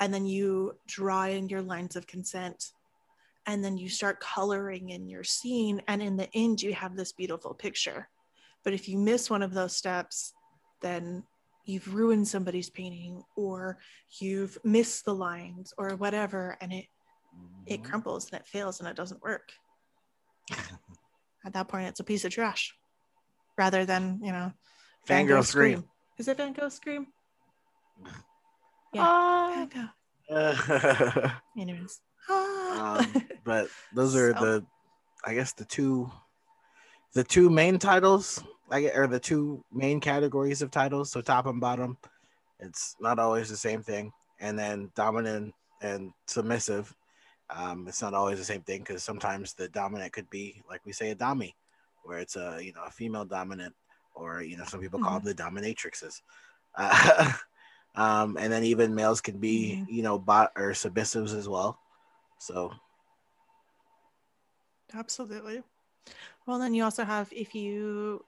and then you draw in your lines of consent, and then you start coloring in your scene, and in the end you have this beautiful picture. But if you miss one of those steps, then you've ruined somebody's painting, or you've missed the lines or whatever, and it crumbles and it fails and it doesn't work. At that point, it's a piece of trash. rather than, you know, Fangirl Scream. Is it Fangirl Scream? Yeah. Anyways. But those are the two main titles, or the two main categories of titles. So top and bottom, it's not always the same thing. And then dominant and submissive, it's not always the same thing, because sometimes the dominant could be, like we say, a domi, where it's a, you know, a female dominant, or, you know, some people call them the dominatrixes. And then even males can be, you know, bot or submissives as well. So. Absolutely. Well, then you also have, if you,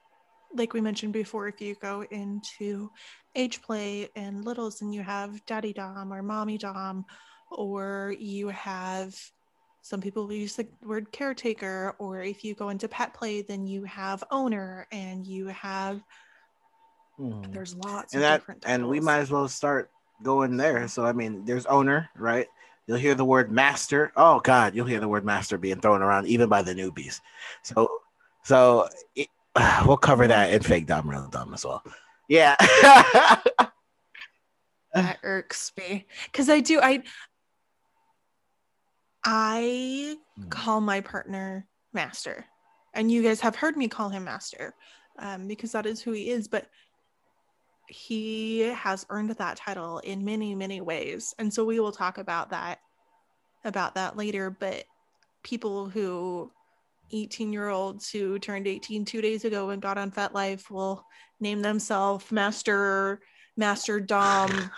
like we mentioned before, if you go into age play and littles and you have daddy dom or mommy dom, or you have, some people will use the word caretaker, or if you go into pet play, then you have owner, and you have, there's lots of different titles. And we might as well start going there. So, I mean, there's owner, right? You'll hear the word master. Oh, God, you'll hear the word master being thrown around even by the newbies. So it, we'll cover that in fake dom, real dom as well. Yeah. That irks me. Because I call my partner master, and you guys have heard me call him master, because that is who he is, but he has earned that title in many, many ways. And so we will talk about that later, but people who 18-year-olds who turned 18 2 days ago and got on FetLife will name themselves master dom,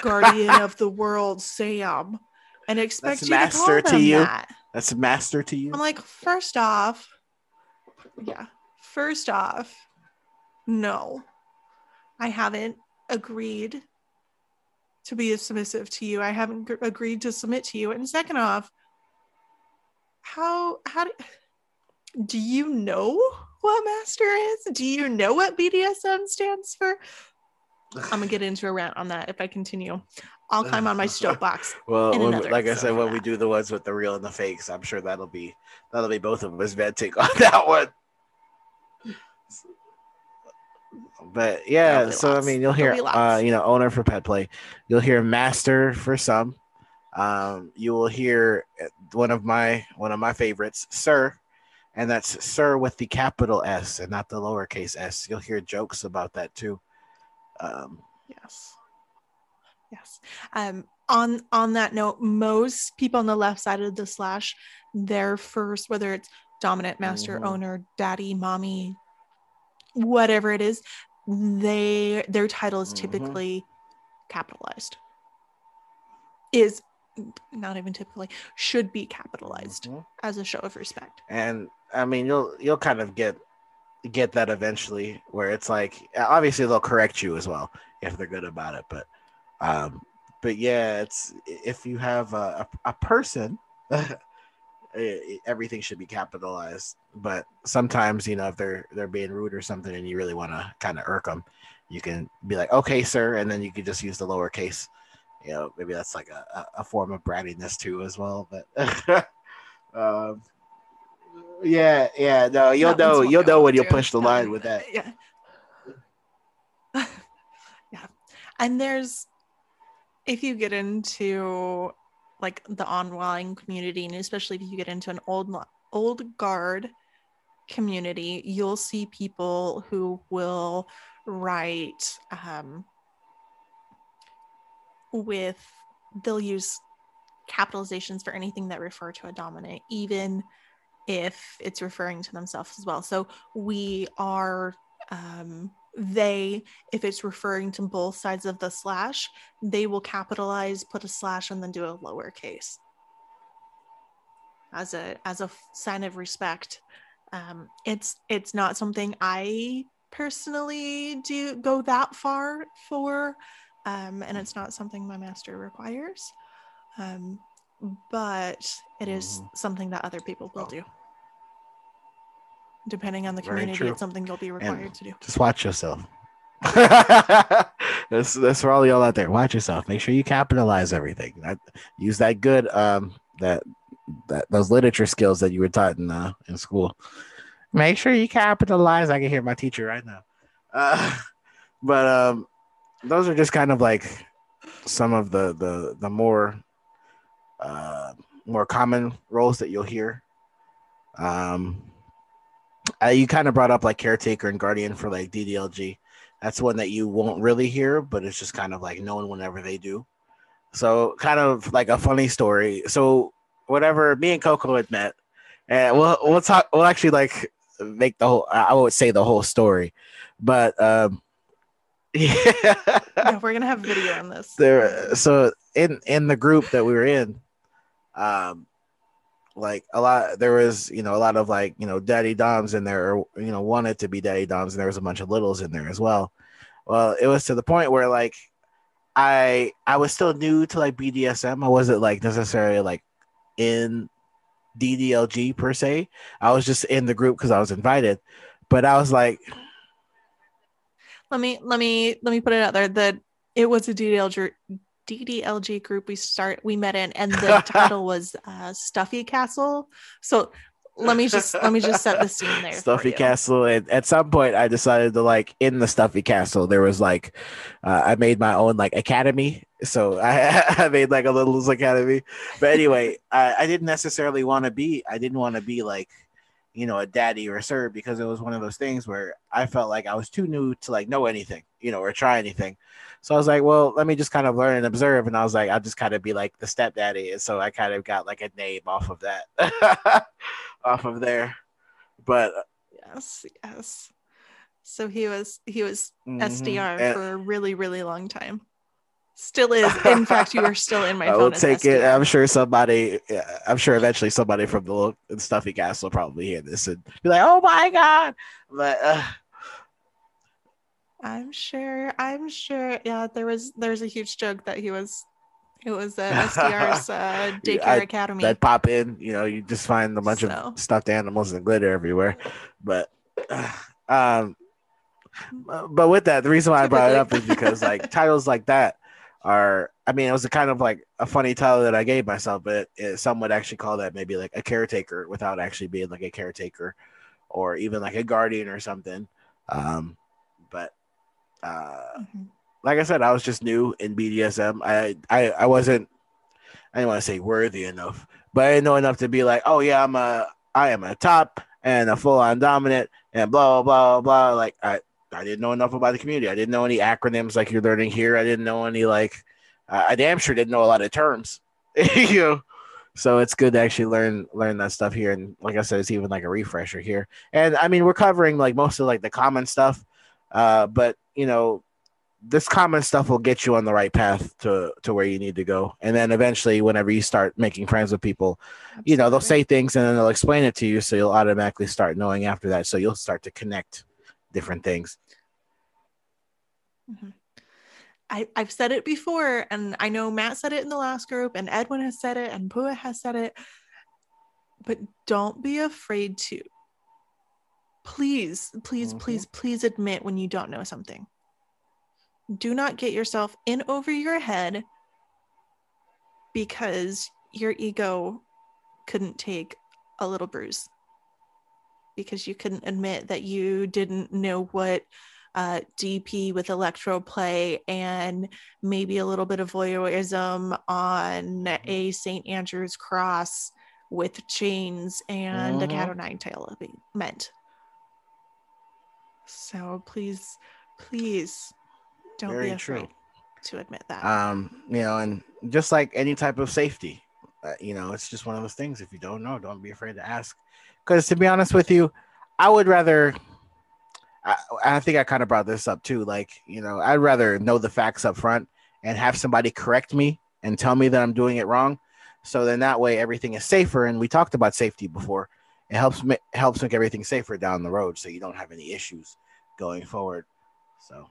guardian of the world, Sam. And expect that's you master to call them to you. That. That's master to you. I'm like, first off, no, I haven't agreed to be submissive to you. I haven't agreed to submit to you. And second off, how do you know what master is? Do you know what BDSM stands for? I'm gonna get into a rant on that if I continue. I'll climb on my soapbox. Well, like I said, when we do the ones with the real and the fakes, I'm sure that'll be both of us venting on that one. But yeah, so I mean, you'll hear owner for pet play, you'll hear master for some. You will hear one of my favorites, sir, and that's sir with the capital S and not the lowercase s. You'll hear jokes about that too. Yes. On that note, most people on the left side of the slash, their first, whether it's dominant, master, owner, daddy, mommy, whatever it is, their title is typically capitalized. Is not even typically, should be capitalized as a show of respect. And I mean, you'll kind of get that eventually, where it's like, obviously they'll correct you as well if they're good about it, but yeah, it's, if you have a person, everything should be capitalized. But sometimes, you know, if they're being rude or something and you really want to kind of irk them, you can be like, okay, sir, and then you could just use the lowercase, you know. Maybe that's like a form of brattiness too as well, but Yeah, no, you'll know when you push the line with that. Yeah. And there's, if you get into like the online community, and especially if you get into an old guard community, you'll see people who will write they'll use capitalizations for anything that refer to a dominant, even if it's referring to themselves as well. So we are, they, if it's referring to both sides of the slash, they will capitalize, put a slash, and then do a lowercase as a sign of respect. It's not something I personally do go that far for, and it's not something my master requires. But it is something that other people will do. Depending on the community, it's something you'll be required to do. Just watch yourself. That's for all y'all out there. Watch yourself. Make sure you capitalize everything. Use that good those literature skills that you were taught in school. Make sure you capitalize. I can hear my teacher right now. But those are just kind of like some of the more common roles that you'll hear. You kind of brought up like caretaker and guardian for like DDLG. That's one that you won't really hear, but it's just kind of like known whenever they do. So kind of like a funny story. So whatever, me and Coco had met, and we'll talk. We'll actually like make the whole. I would say the whole story, but yeah, we're gonna have video on this. There, so in the group that we were in, like a lot, there was, you know, a lot of like, you know, daddy doms in there, or, you know, wanted to be daddy doms, and there was a bunch of littles in there as well. Well, it was to the point where like I was still new to like BDSM. I wasn't like necessarily like in DDLG per se. I was just in the group because I was invited, but I was like, let me put it out there that it was a DDLG group we met in, and the title was Stuffy Castle. So let me just set the scene there. Stuffy Castle, and at some point I decided to like in the Stuffy Castle there was like I made my own like academy. So I made like a little academy. But anyway, I didn't necessarily want to be. I didn't want to be like, you know, a daddy or a sir, because it was one of those things where I felt like I was too new to like know anything, you know, or try anything. So I was like, well, let me just kind of learn and observe. And I was like, I'll just kind of be like the stepdaddy. And so I kind of got like a name off of that, off of there. But yes. So he was SDR for a really, really long time. Still is. In fact, you are still in my phone. I will take it. I'm sure eventually somebody from the little Stuffy Castle will probably hear this and be like, oh my God. But I'm sure. Yeah, there's a huge joke that it was SDR's daycare academy. That pop in, you know, you just find a bunch of stuffed animals and glitter everywhere. But but with that, the reason why I brought it up is because like titles like that are, I mean, it was a kind of like a funny title that I gave myself, but some would actually call that maybe like a caretaker without actually being like a caretaker, or even like a guardian or something. Like I said, I was just new in BDSM. I didn't want to say worthy enough, but I didn't know enough to be like, oh yeah, I am a top and a full-on dominant and blah, blah, blah, blah. Like I didn't know enough about the community. I didn't know any acronyms like you're learning here. I didn't know any like I damn sure didn't know a lot of terms. You know? So it's good to actually learn that stuff here. And like I said, it's even like a refresher here. And I mean, we're covering like most of like the common stuff, but you know, this common stuff will get you on the right path to where you need to go. And then eventually, whenever you start making friends with people, you know, they'll say things and then they'll explain it to you, so you'll automatically start knowing after that. So you'll start to connect different things. Mm-hmm. I've said it before, and I know Matt said it in the last group, and Edwin has said it, and Pua has said it, but don't be afraid to. Please, mm-hmm. please admit when you don't know something. Do not get yourself in over your head because your ego couldn't take a little bruise, because you couldn't admit that you didn't know what DP with electroplay and maybe a little bit of voyeurism on a St. Andrew's cross with chains and a cat o' nine tail meant. So please don't be afraid to admit that. You know, and just like any type of safety, you know, it's just one of those things. If you don't know, don't be afraid to ask. Because to be honest with you, I would rather, I think I kind of brought this up too. Like, you know, I'd rather know the facts up front and have somebody correct me and tell me that I'm doing it wrong. So then that way everything is safer. And we talked about safety before. It helps make everything safer down the road, so you don't have any issues going forward. So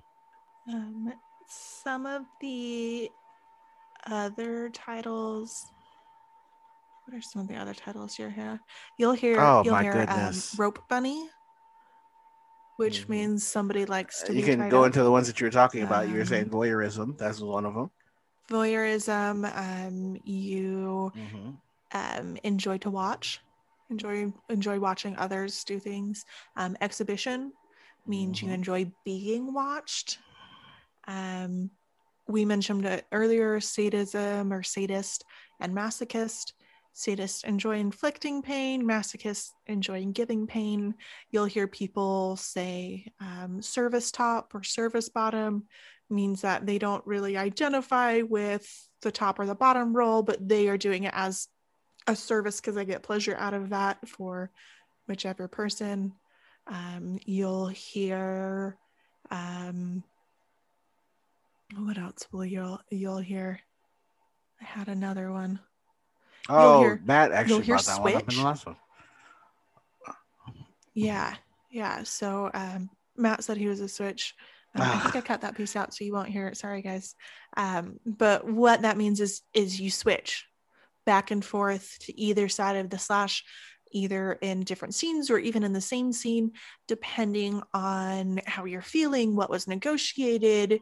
some of the other titles. What are some of the other titles you'll hear? Rope bunny, which means somebody likes to. You can go into the ones that you were talking about. You were saying voyeurism. That's one of them. Voyeurism. You enjoy to watch. enjoy watching others do things. Exhibition means you enjoy being watched. We mentioned it earlier, sadism or sadist and masochist. Sadists enjoy inflicting pain, masochists enjoying giving pain. You'll hear people say service top or service bottom means that they don't really identify with the top or the bottom role, but they are doing it as a service because they get pleasure out of that for whichever person. You'll hear, what else will you'll hear? I had another one. Matt actually brought that one up in the last one. Yeah. So Matt said he was a switch. I think I cut that piece out, so you won't hear it. Sorry, guys. But what that means is you switch back and forth to either side of the slash, either in different scenes or even in the same scene, depending on how you're feeling, what was negotiated.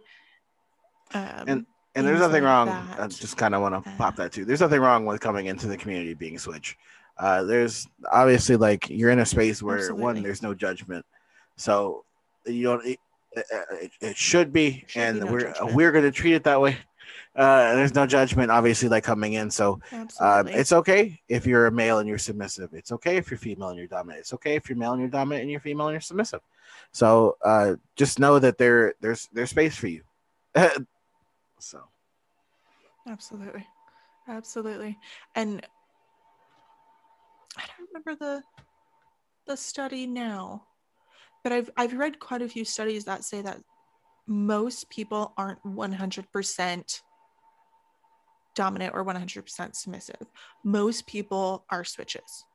And there's nothing wrong. I just kind of want to pop that too. There's nothing wrong with coming into the community being switch. There's obviously like you're in a space where one, there's no judgment, so you don't. It should be, we're going to treat it that way. There's no judgment, obviously, like coming in. So it's okay if you're a male and you're submissive. It's okay if you're female and you're dominant. It's okay if you're male and you're dominant and you're female and you're submissive. So just know that there's space for you. So absolutely. And I don't remember the study now, but I've read quite a few studies that say that most people aren't 100% dominant or 100% submissive. Most people are switches.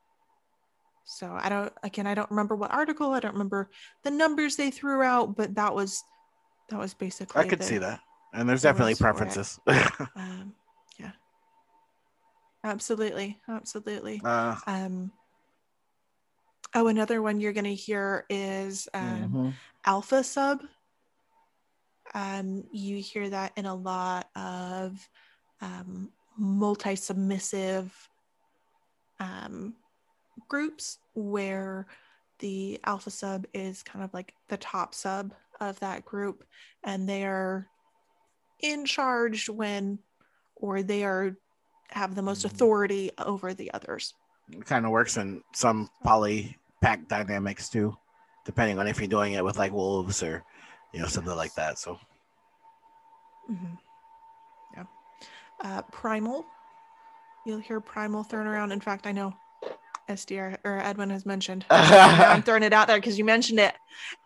So I don't remember what article, I don't remember the numbers they threw out, but that was basically I could see that. And there's definitely preferences. Yeah. Absolutely. Another one you're going to hear is alpha sub. You hear that in a lot of multi-submissive groups where the alpha sub is kind of like the top sub of that group, and they are in charge have the most authority over the others. It kind of works in some poly pack dynamics too, depending on if you're doing it with like wolves or something like that. So primal, you'll hear primal thrown around. In fact, I know SDR or Edwin has mentioned I'm throwing it out there because you mentioned it.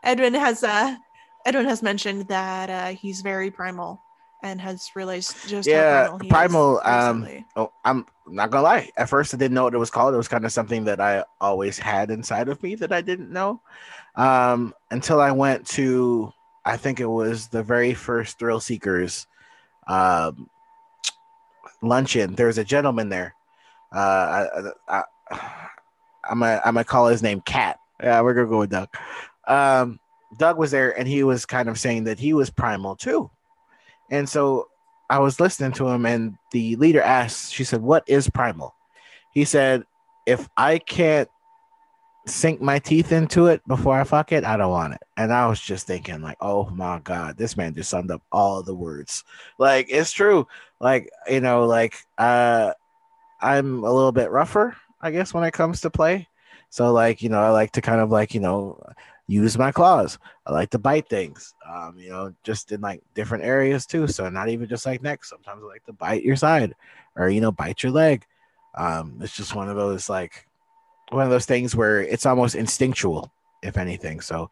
Edwin has mentioned that he's very primal and has realized just how primal. I'm not gonna lie, at first I didn't know what it was called. It was kind of something that I always had inside of me that I didn't know until I went to, I think it was the very first Thrill Seekers luncheon. There was a gentleman there. I'm gonna call his name Cat. Yeah, we're gonna go with Doug. Doug was there, and he was kind of saying that he was primal too. And so I was listening to him, and the leader asked, she said, "What is primal?" He said, "If I can't sink my teeth into it before I fuck it, I don't want it." And I was just thinking, like, oh my God, this man just summed up all the words. Like, it's true. Like, I'm a little bit rougher, I guess, when it comes to play. So like, I like to kind of like, use my claws. I like to bite things, just in like different areas too. So not even just like neck. Sometimes I like to bite your side or, bite your leg. It's just one of those things where it's almost instinctual, if anything. So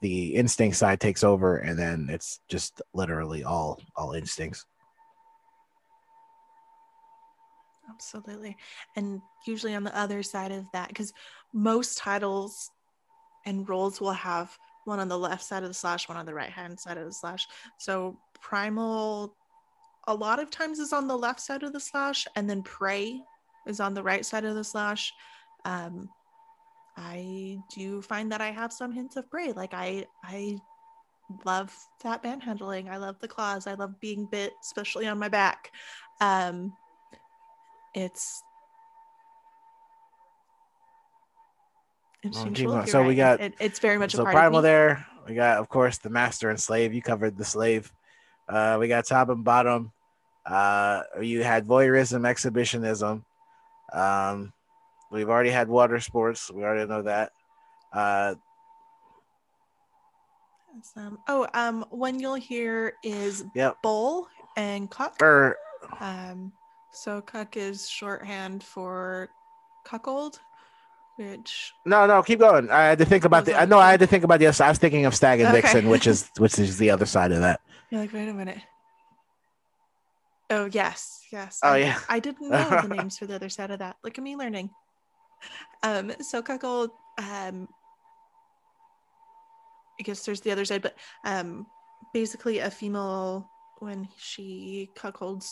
the instinct side takes over, and then it's just literally all instincts. Absolutely. And usually on the other side of that, because most titles and roles will have one on the left side of the slash, one on the right hand side of the slash. So primal a lot of times is on the left side of the slash, and then prey is on the right side of the slash. I do find that I have some hints of prey. Like I love that manhandling. I love the claws. I love being bit, especially on my back. It's So we got it's very much a part primal of me. There. We got, of course, the master and slave. You covered the slave. We got top and bottom. You had voyeurism, exhibitionism. We've already had water sports. We already know that. One you'll hear is bowl and cuck. So cuck is shorthand for cuckold. Which... No, keep going. I had to think about the. I had to think about the other side. I was thinking of Stag and Vixen, which is the other side of that. You're like, wait a minute. Oh yes. Oh yeah. I didn't know the names for the other side of that. Look at me learning. So cuckold. I guess there's the other side, but basically a female when she cuckolds,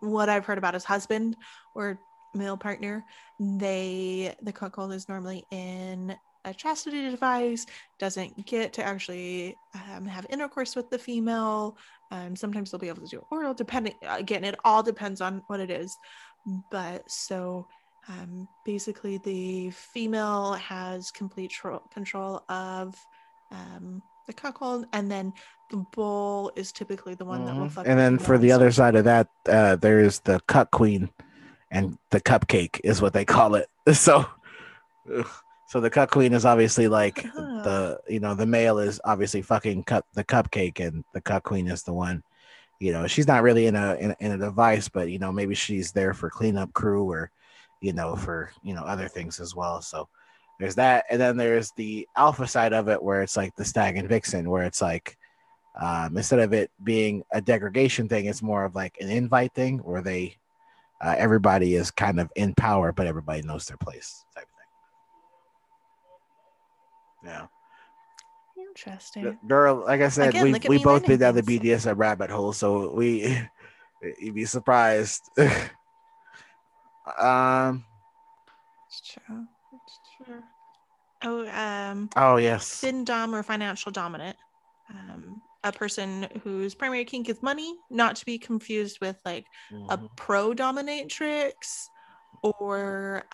what I've heard about is husband or male partner, the cuckold is normally in a chastity device, doesn't get to actually have intercourse with the female. Sometimes they'll be able to do oral, depending. Again, it all depends on what it is. But so basically the female has complete control of the cuckold, and then the bull is typically the one that will fuck. And then for the other side of that, there is the cuck queen. And the cupcake is what they call it. So the cuck queen is obviously like the male is obviously fucking the cupcake, and the cuck queen is the one, she's not really in a device, but maybe she's there for cleanup crew or, for other things as well. So there's that, and then there's the alpha side of it where it's like the stag and vixen, where it's like instead of it being a degradation thing, it's more of like an invite thing where they. Everybody is kind of in power, but everybody knows their place, type of thing. Yeah. Interesting. Girl, like I said, we both been down the BDSM rabbit hole, so you'd be surprised. It's true. Oh yes. Fin dom or financial dominant. A person whose primary kink is money, not to be confused with like a pro dominatrix or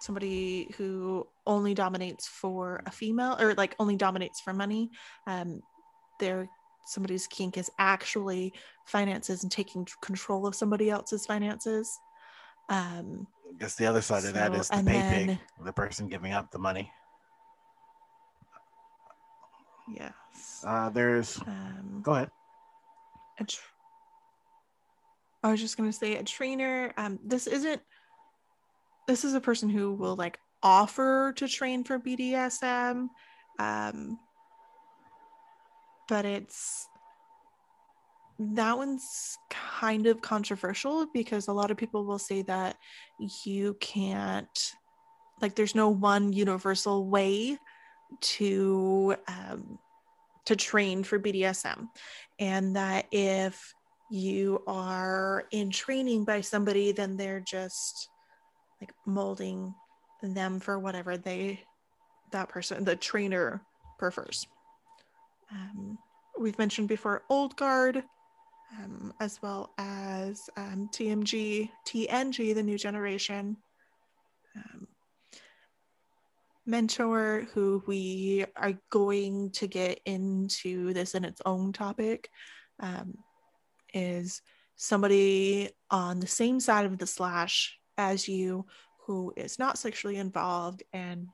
somebody who only dominates for a female or like only dominates for money. Somebody's kink is actually finances and taking control of somebody else's finances. I guess the other side of that is the pay pig, the person giving up the money. Yes. There's go ahead. I was just gonna say a trainer. This is a person who will like offer to train for BDSM, but it's that one's kind of controversial because a lot of people will say that you can't, like, there's no one universal way to train for BDSM, and that if you are in training by somebody, then they're just like molding them for whatever the trainer prefers. We've mentioned before Old Guard, as well as TNG, the new generation. Mentor, who we are going to get into this in its own topic, is somebody on the same side of the slash as you who is not sexually involved and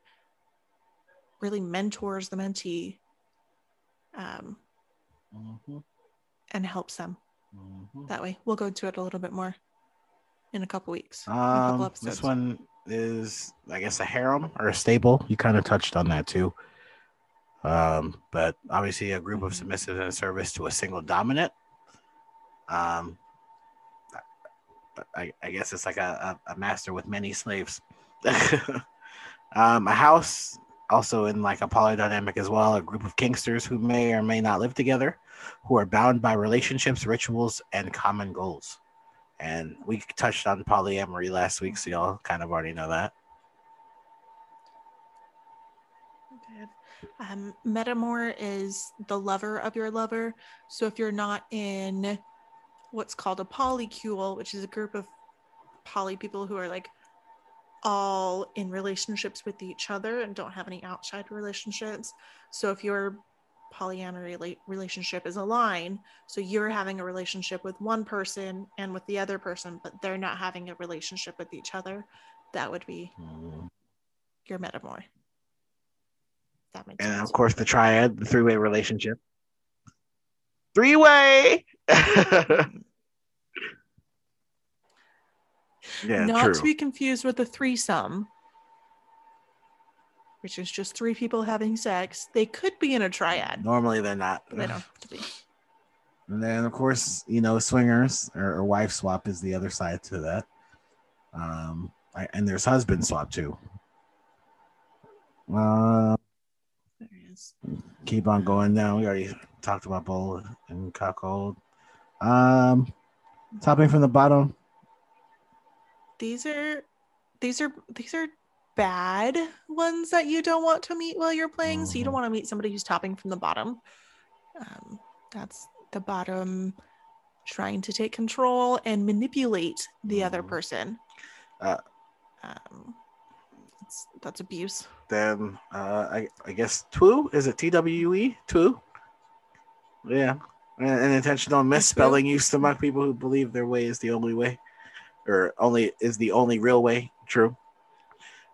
really mentors the mentee and helps them that way. We'll go into it a little bit more in a couple weeks. A couple episodes. This one is, I guess, a harem or a stable. You kind of touched on that too. But obviously a group of submissives in service to a single dominant. I guess it's like a master with many slaves. A house, also in like a polydynamic as well, a group of kinksters who may or may not live together, who are bound by relationships, rituals, and common goals. And we touched on polyamory last week, so y'all kind of already know that. Metamor is the lover of your lover. So if you're not in what's called a polycule, which is a group of poly people who are like all in relationships with each other and don't have any outside relationships. So if your polyamory relationship is a line, so you're having a relationship with one person and with the other person, but they're not having a relationship with each other, that would be your metamor. That makes sense. And of course the triad, the three-way relationship. Three-way. Yeah, not true. To be confused with the threesome, which is just three people having sex. They could be in a triad. Normally they're not. They don't have to be. And then, of course, you know, swingers or wife swap is the other side to that. And there's husband swap too. There is. Keep on going now. We already talked about bold and cuckold. Topping from the bottom. These are bad ones that you don't want to meet while you're playing. Mm-hmm. So you don't want to meet somebody who's topping from the bottom. That's the bottom trying to take control and manipulate the other person. That's abuse. Then I guess TWE, is it TWE? TWE? Yeah. An intentional misspelling used to mock people who believe their way is the only way. Or only is the only real way. True.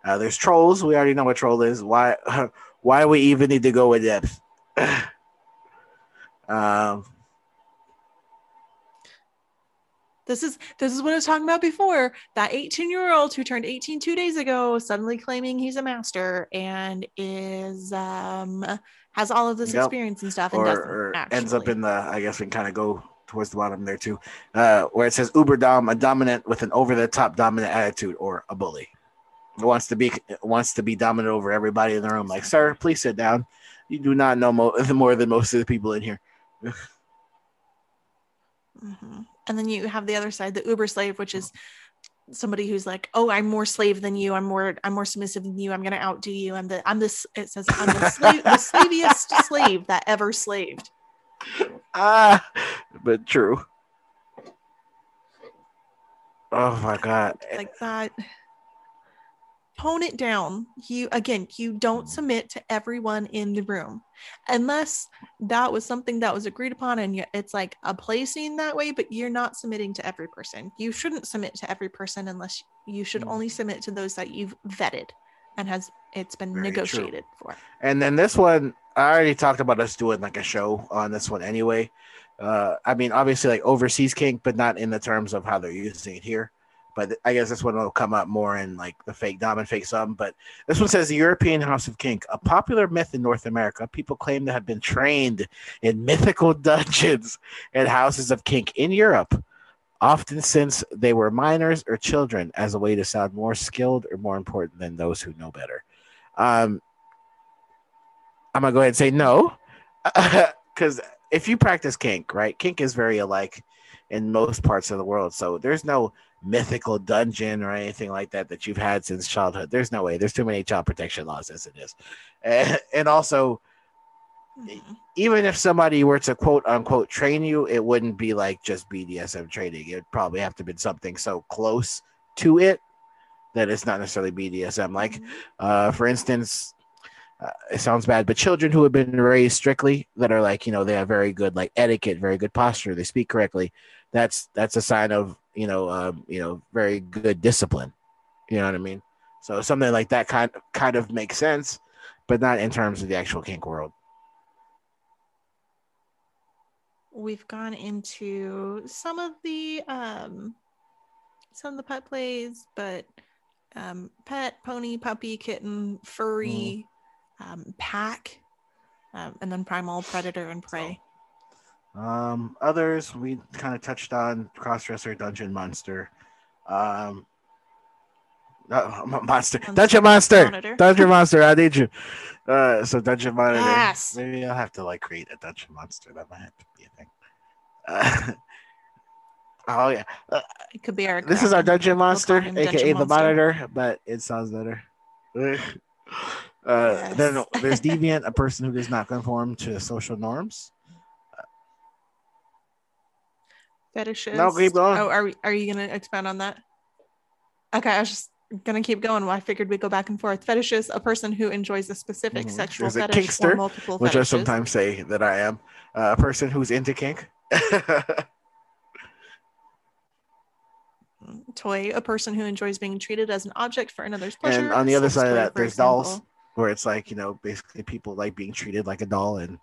There's trolls. We already know what troll is. Why we even need to go in depth? This is what I was talking about before. That 18-year-old who turned 18 2 days ago, suddenly claiming he's a master and is has all of this experience and stuff, and or ends up in the. I guess we can kind of go towards the bottom there too, where it says uber dom, a dominant with an over-the-top dominant attitude, or a bully wants to be dominant over everybody in the room. Like, sir, please sit down. You do not know more than most of the people in here. Mm-hmm. And then you have the other side, the uber slave, which is somebody who's like, oh, I'm more slave than you. I'm more submissive than you. I'm gonna outdo you. It says I'm the slave, the slaviest slave that ever slaved. But true. Oh my God. Like that. Tone it down. You don't submit to everyone in the room, unless that was something that was agreed upon, and it's like a play scene that way, but you're not submitting to every person. You shouldn't submit to every person unless you should only submit to those that you've vetted and it's been very negotiated true. For. And then this one, I already talked about us doing like a show on this one anyway. I mean, obviously like overseas kink, but not in the terms of how they're using it here. But I guess this one will come up more in like the fake dom and fake sum. But this one says the European House of Kink, a popular myth in North America. People claim to have been trained in mythical dungeons and houses of kink in Europe, often since they were minors or children, as a way to sound more skilled or more important than those who know better. I'm going to go ahead and say no, because if you practice kink, right, kink is very alike in most parts of the world. So there's no mythical dungeon or anything like that you've had since childhood. There's no way. There's too many child protection laws as it is. And also, even if somebody were to quote unquote train you, it wouldn't be like just BDSM training. It'd probably have to be something so close to it that it's not necessarily BDSM. Like, for instance, it sounds bad, but children who have been raised strictly, that are like, you know, they have very good like etiquette, very good posture, they speak correctly. That's a sign of, you know, very good discipline. You know what I mean? So something like that kind of makes sense, but not in terms of the actual kink world. We've gone into some of the pet plays, but pet, pony, puppy, kitten, furry, pack, and then primal, predator, and prey. Others we kind of touched on: crossdresser, dungeon monster, dungeon monster. I need you. So dungeon monitor. Yes. Maybe I'll have to like create a dungeon monster. That might have to be a thing. Oh yeah, it could be our. This is our dungeon monster, aka the monitor, but it sounds better. Yes. Then there's deviant, a person who does not conform to social norms. Fetishes. No, keep going. Oh, are you gonna expand on that? Okay, I was just gonna keep going. I figured we'd go back and forth. Fetishes, a person who enjoys a specific sexual There's fetish a kinkster, or multiple which fetishes. I sometimes say that I am a person who's into kink. Toy, a person who enjoys being treated as an object for another's pleasure. And on the other side of that, there's dolls, where it's like, you know, basically people like being treated like a doll and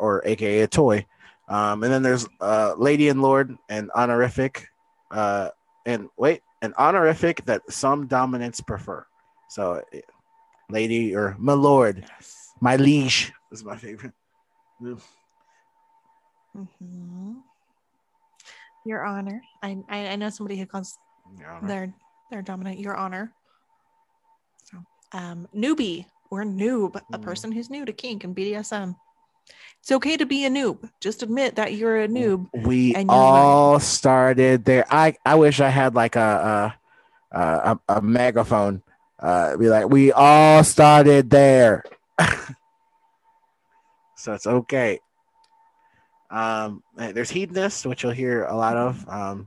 or aka a toy. And then there's lady and lord, and honorific an honorific that some dominants prefer. So lady or my lord, yes. My liege is my favorite. Mm-hmm. Your honor. I know somebody who calls their dominant your honor. So newbie or noob, a person who's new to kink and BDSM. It's okay to be a noob. Just admit that you're a noob. We all started there. I wish I had like a megaphone. Be like, we all started there. So it's okay. There's hedonist, which you'll hear a lot of.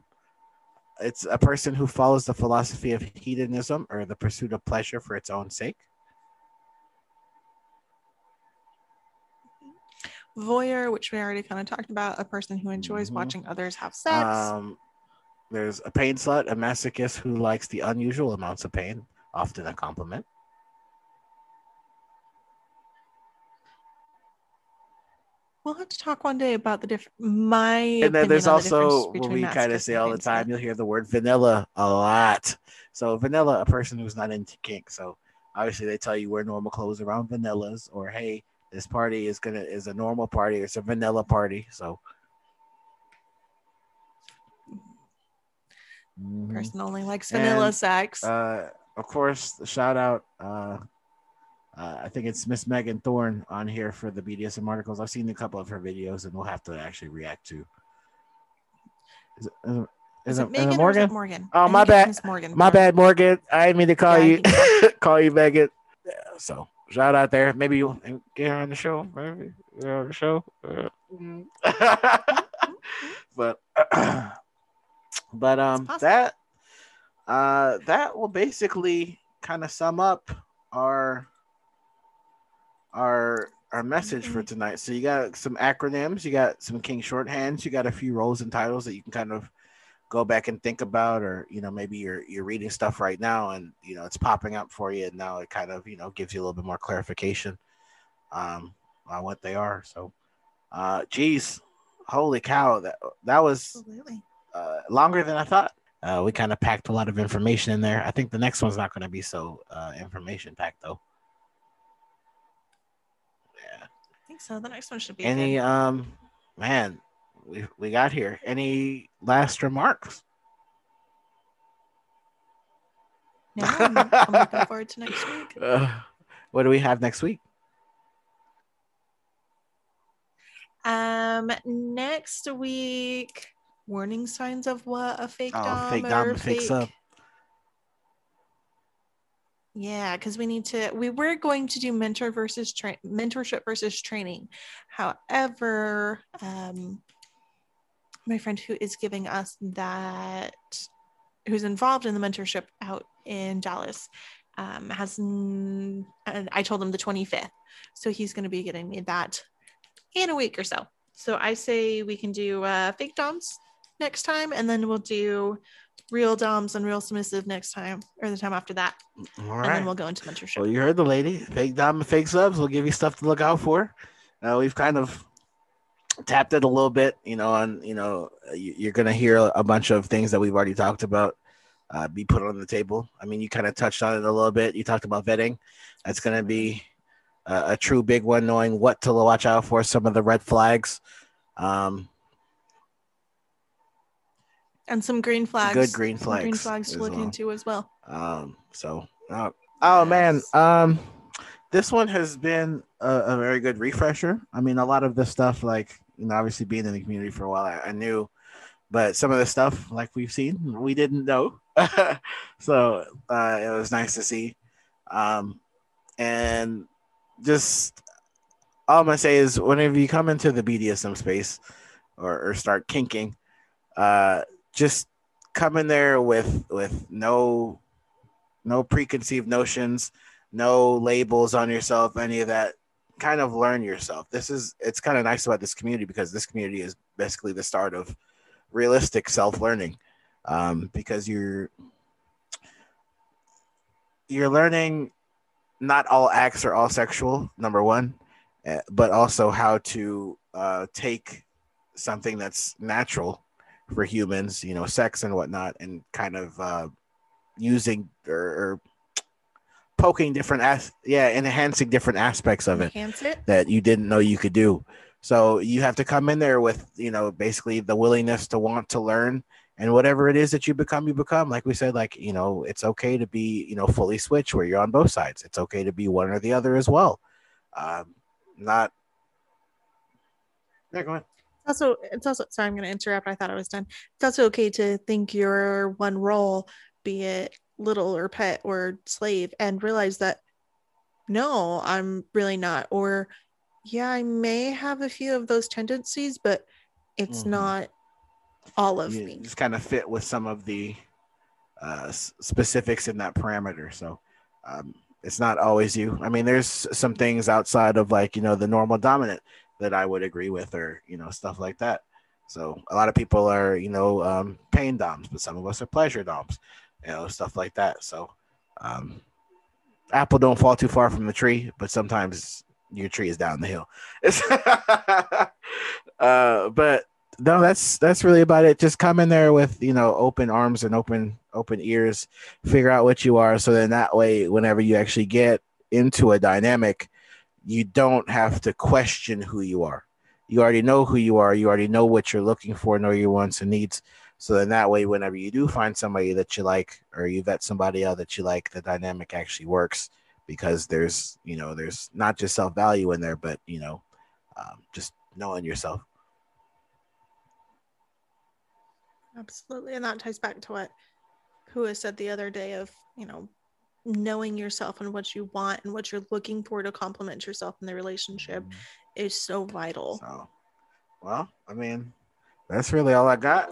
It's a person who follows the philosophy of hedonism, or the pursuit of pleasure for its own sake. Voyeur, which we already kind of talked about, a person who enjoys watching others have sex. There's a pain slut, a masochist who likes the unusual amounts of pain, often a compliment. We'll have to talk one day about the difference. And then there's also what we kind of say all the time. You'll hear the word vanilla a lot. So vanilla, a person who's not into kink. So obviously they tell you wear normal clothes around vanillas, or hey, this party is a normal party. It's a vanilla party. So person only likes vanilla sex. Of course, the shout out. I think it's Miss Megan Thorne on here for the BDSM articles. I've seen a couple of her videos, and we'll have to actually react to. Is it Morgan? Or is it Morgan? Oh, my bad. My bad, Morgan. I didn't mean to call you. Call you Megan. So shout out there. Maybe you'll get her on the show. Maybe you're on the show. But that will basically kind of sum up our message for tonight. So you got some acronyms, you got some kink shorthands, you got a few roles and titles that you can kind of go back and think about, or you know, maybe you're reading stuff right now and you know it's popping up for you, and now it kind of, you know, gives you a little bit more clarification on what they are. So geez, holy cow, that was absolutely longer than I thought. We kind of packed a lot of information in there. I think the next one's not going to be so information packed though. So the next one should be any good. We got here. Any last remarks? No, I'm looking forward to next week. What do we have next week? Next week, warning signs of what a fake dom. Fake dom fix up. Yeah, because we were going to do mentorship versus training. However, my friend who is giving us that, who's involved in the mentorship out in Dallas, and I told him the 25th. So he's going to be getting me that in a week or so. So I say we can do fake doms next time, and then we'll do real doms and real submissive next time, or the time after that. All right. And then we'll go into mentorship. Well, you heard the lady. Fake dom and fake subs. We'll give you stuff to look out for. We've kind of tapped it a little bit, you know, and, you know, you're going to hear a bunch of things that we've already talked about be put on the table. I mean, you kind of touched on it a little bit. You talked about vetting. That's going to be a true big one, knowing what to watch out for, some of the red flags. And some green flags. Good green flags. Green flags to look into as well. This one has been a very good refresher. I mean, a lot of the stuff, like, you know, obviously being in the community for a while, I knew, but some of the stuff, like we've seen, we didn't know. So it was nice to see. And just all I'm going to say is, whenever you come into the BDSM space or start kinking, just come in there with no no preconceived notions, no labels on yourself, any of that. Kind of learn yourself. It's kind of nice about this community, because this community is basically the start of realistic self-learning, because you're learning not all acts are all sexual, number one, but also how to take something that's natural for humans, you know, sex and whatnot, and kind of using or poking different enhancing different aspects of it that you didn't know you could do. So you have to come in there with, you know, basically the willingness to want to learn, and whatever it is that you become, like we said, like, you know, it's okay to be, you know, fully switch where you're on both sides. It's okay to be one or the other as well. Not yeah, go ahead. It's also sorry, I'm going to interrupt. I thought I was done. It's also okay to think you're one role, be it little or pet or slave, and realize that no, I'm really not, or yeah, I may have a few of those tendencies, but it's not all of me. Just kind of fit with some of the specifics in that parameter. So it's not always you. I mean, there's some things outside of, like, you know, the normal dominant that I would agree with, or, you know, stuff like that. So a lot of people are, you know, pain doms, but some of us are pleasure doms. You know, stuff like that. So apple don't fall too far from the tree, but sometimes your tree is down the hill. But no, that's really about it. Just come in there with, you know, open arms and open ears, figure out what you are. So then that way, whenever you actually get into a dynamic, you don't have to question who you are. You already know who you are. You already know what you're looking for, know your wants and needs. So then that way, whenever you do find somebody that you like, or you vet somebody out that you like, the dynamic actually works, because there's, you know, there's not just self-value in there, but, you know, just knowing yourself. Absolutely. And that ties back to what Pua said the other day of, you know, knowing yourself and what you want and what you're looking for to complement yourself in the relationship is so vital. So, well, I mean, that's really all I got.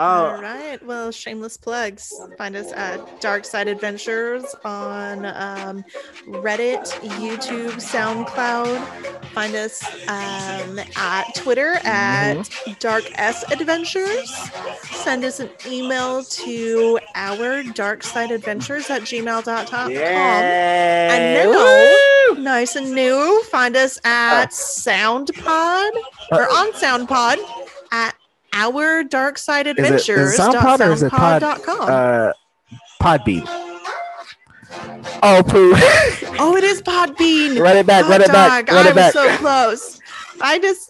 Oh, all right. Well, shameless plugs. Find us at Dark Side Adventures on Reddit, YouTube, SoundCloud. Find us at Twitter at Dark S Adventures. Send us an email to our darksideadventures@gmail.com. Yeah. And now, nice and new, find us at SoundPod. Or on SoundPod at our Dark Side Adventures. Is it SoundPod or is it Pod.com? Podbean. Oh, poo. Oh, it is Podbean. Run it back. I was so close. I just.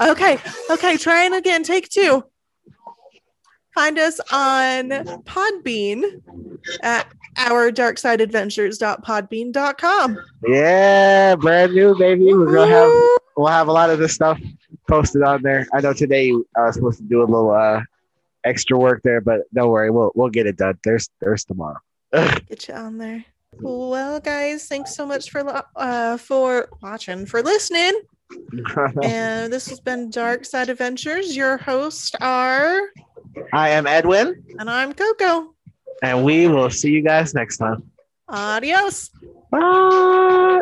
Okay. Trying again. Take two. Find us on Podbean at ourdarksideadventures.podbean.com. Yeah, brand new, baby. We're gonna we'll have a lot of this stuff posted on there. I know today I was supposed to do a little extra work there, but don't worry, we'll get it done. There's tomorrow. Get you on there. Well, guys, thanks so much for watching, for listening. And this has been Dark Side Adventures. Your hosts are I am Edwin. And I'm Coco. And we will see you guys next time. Adios. Bye.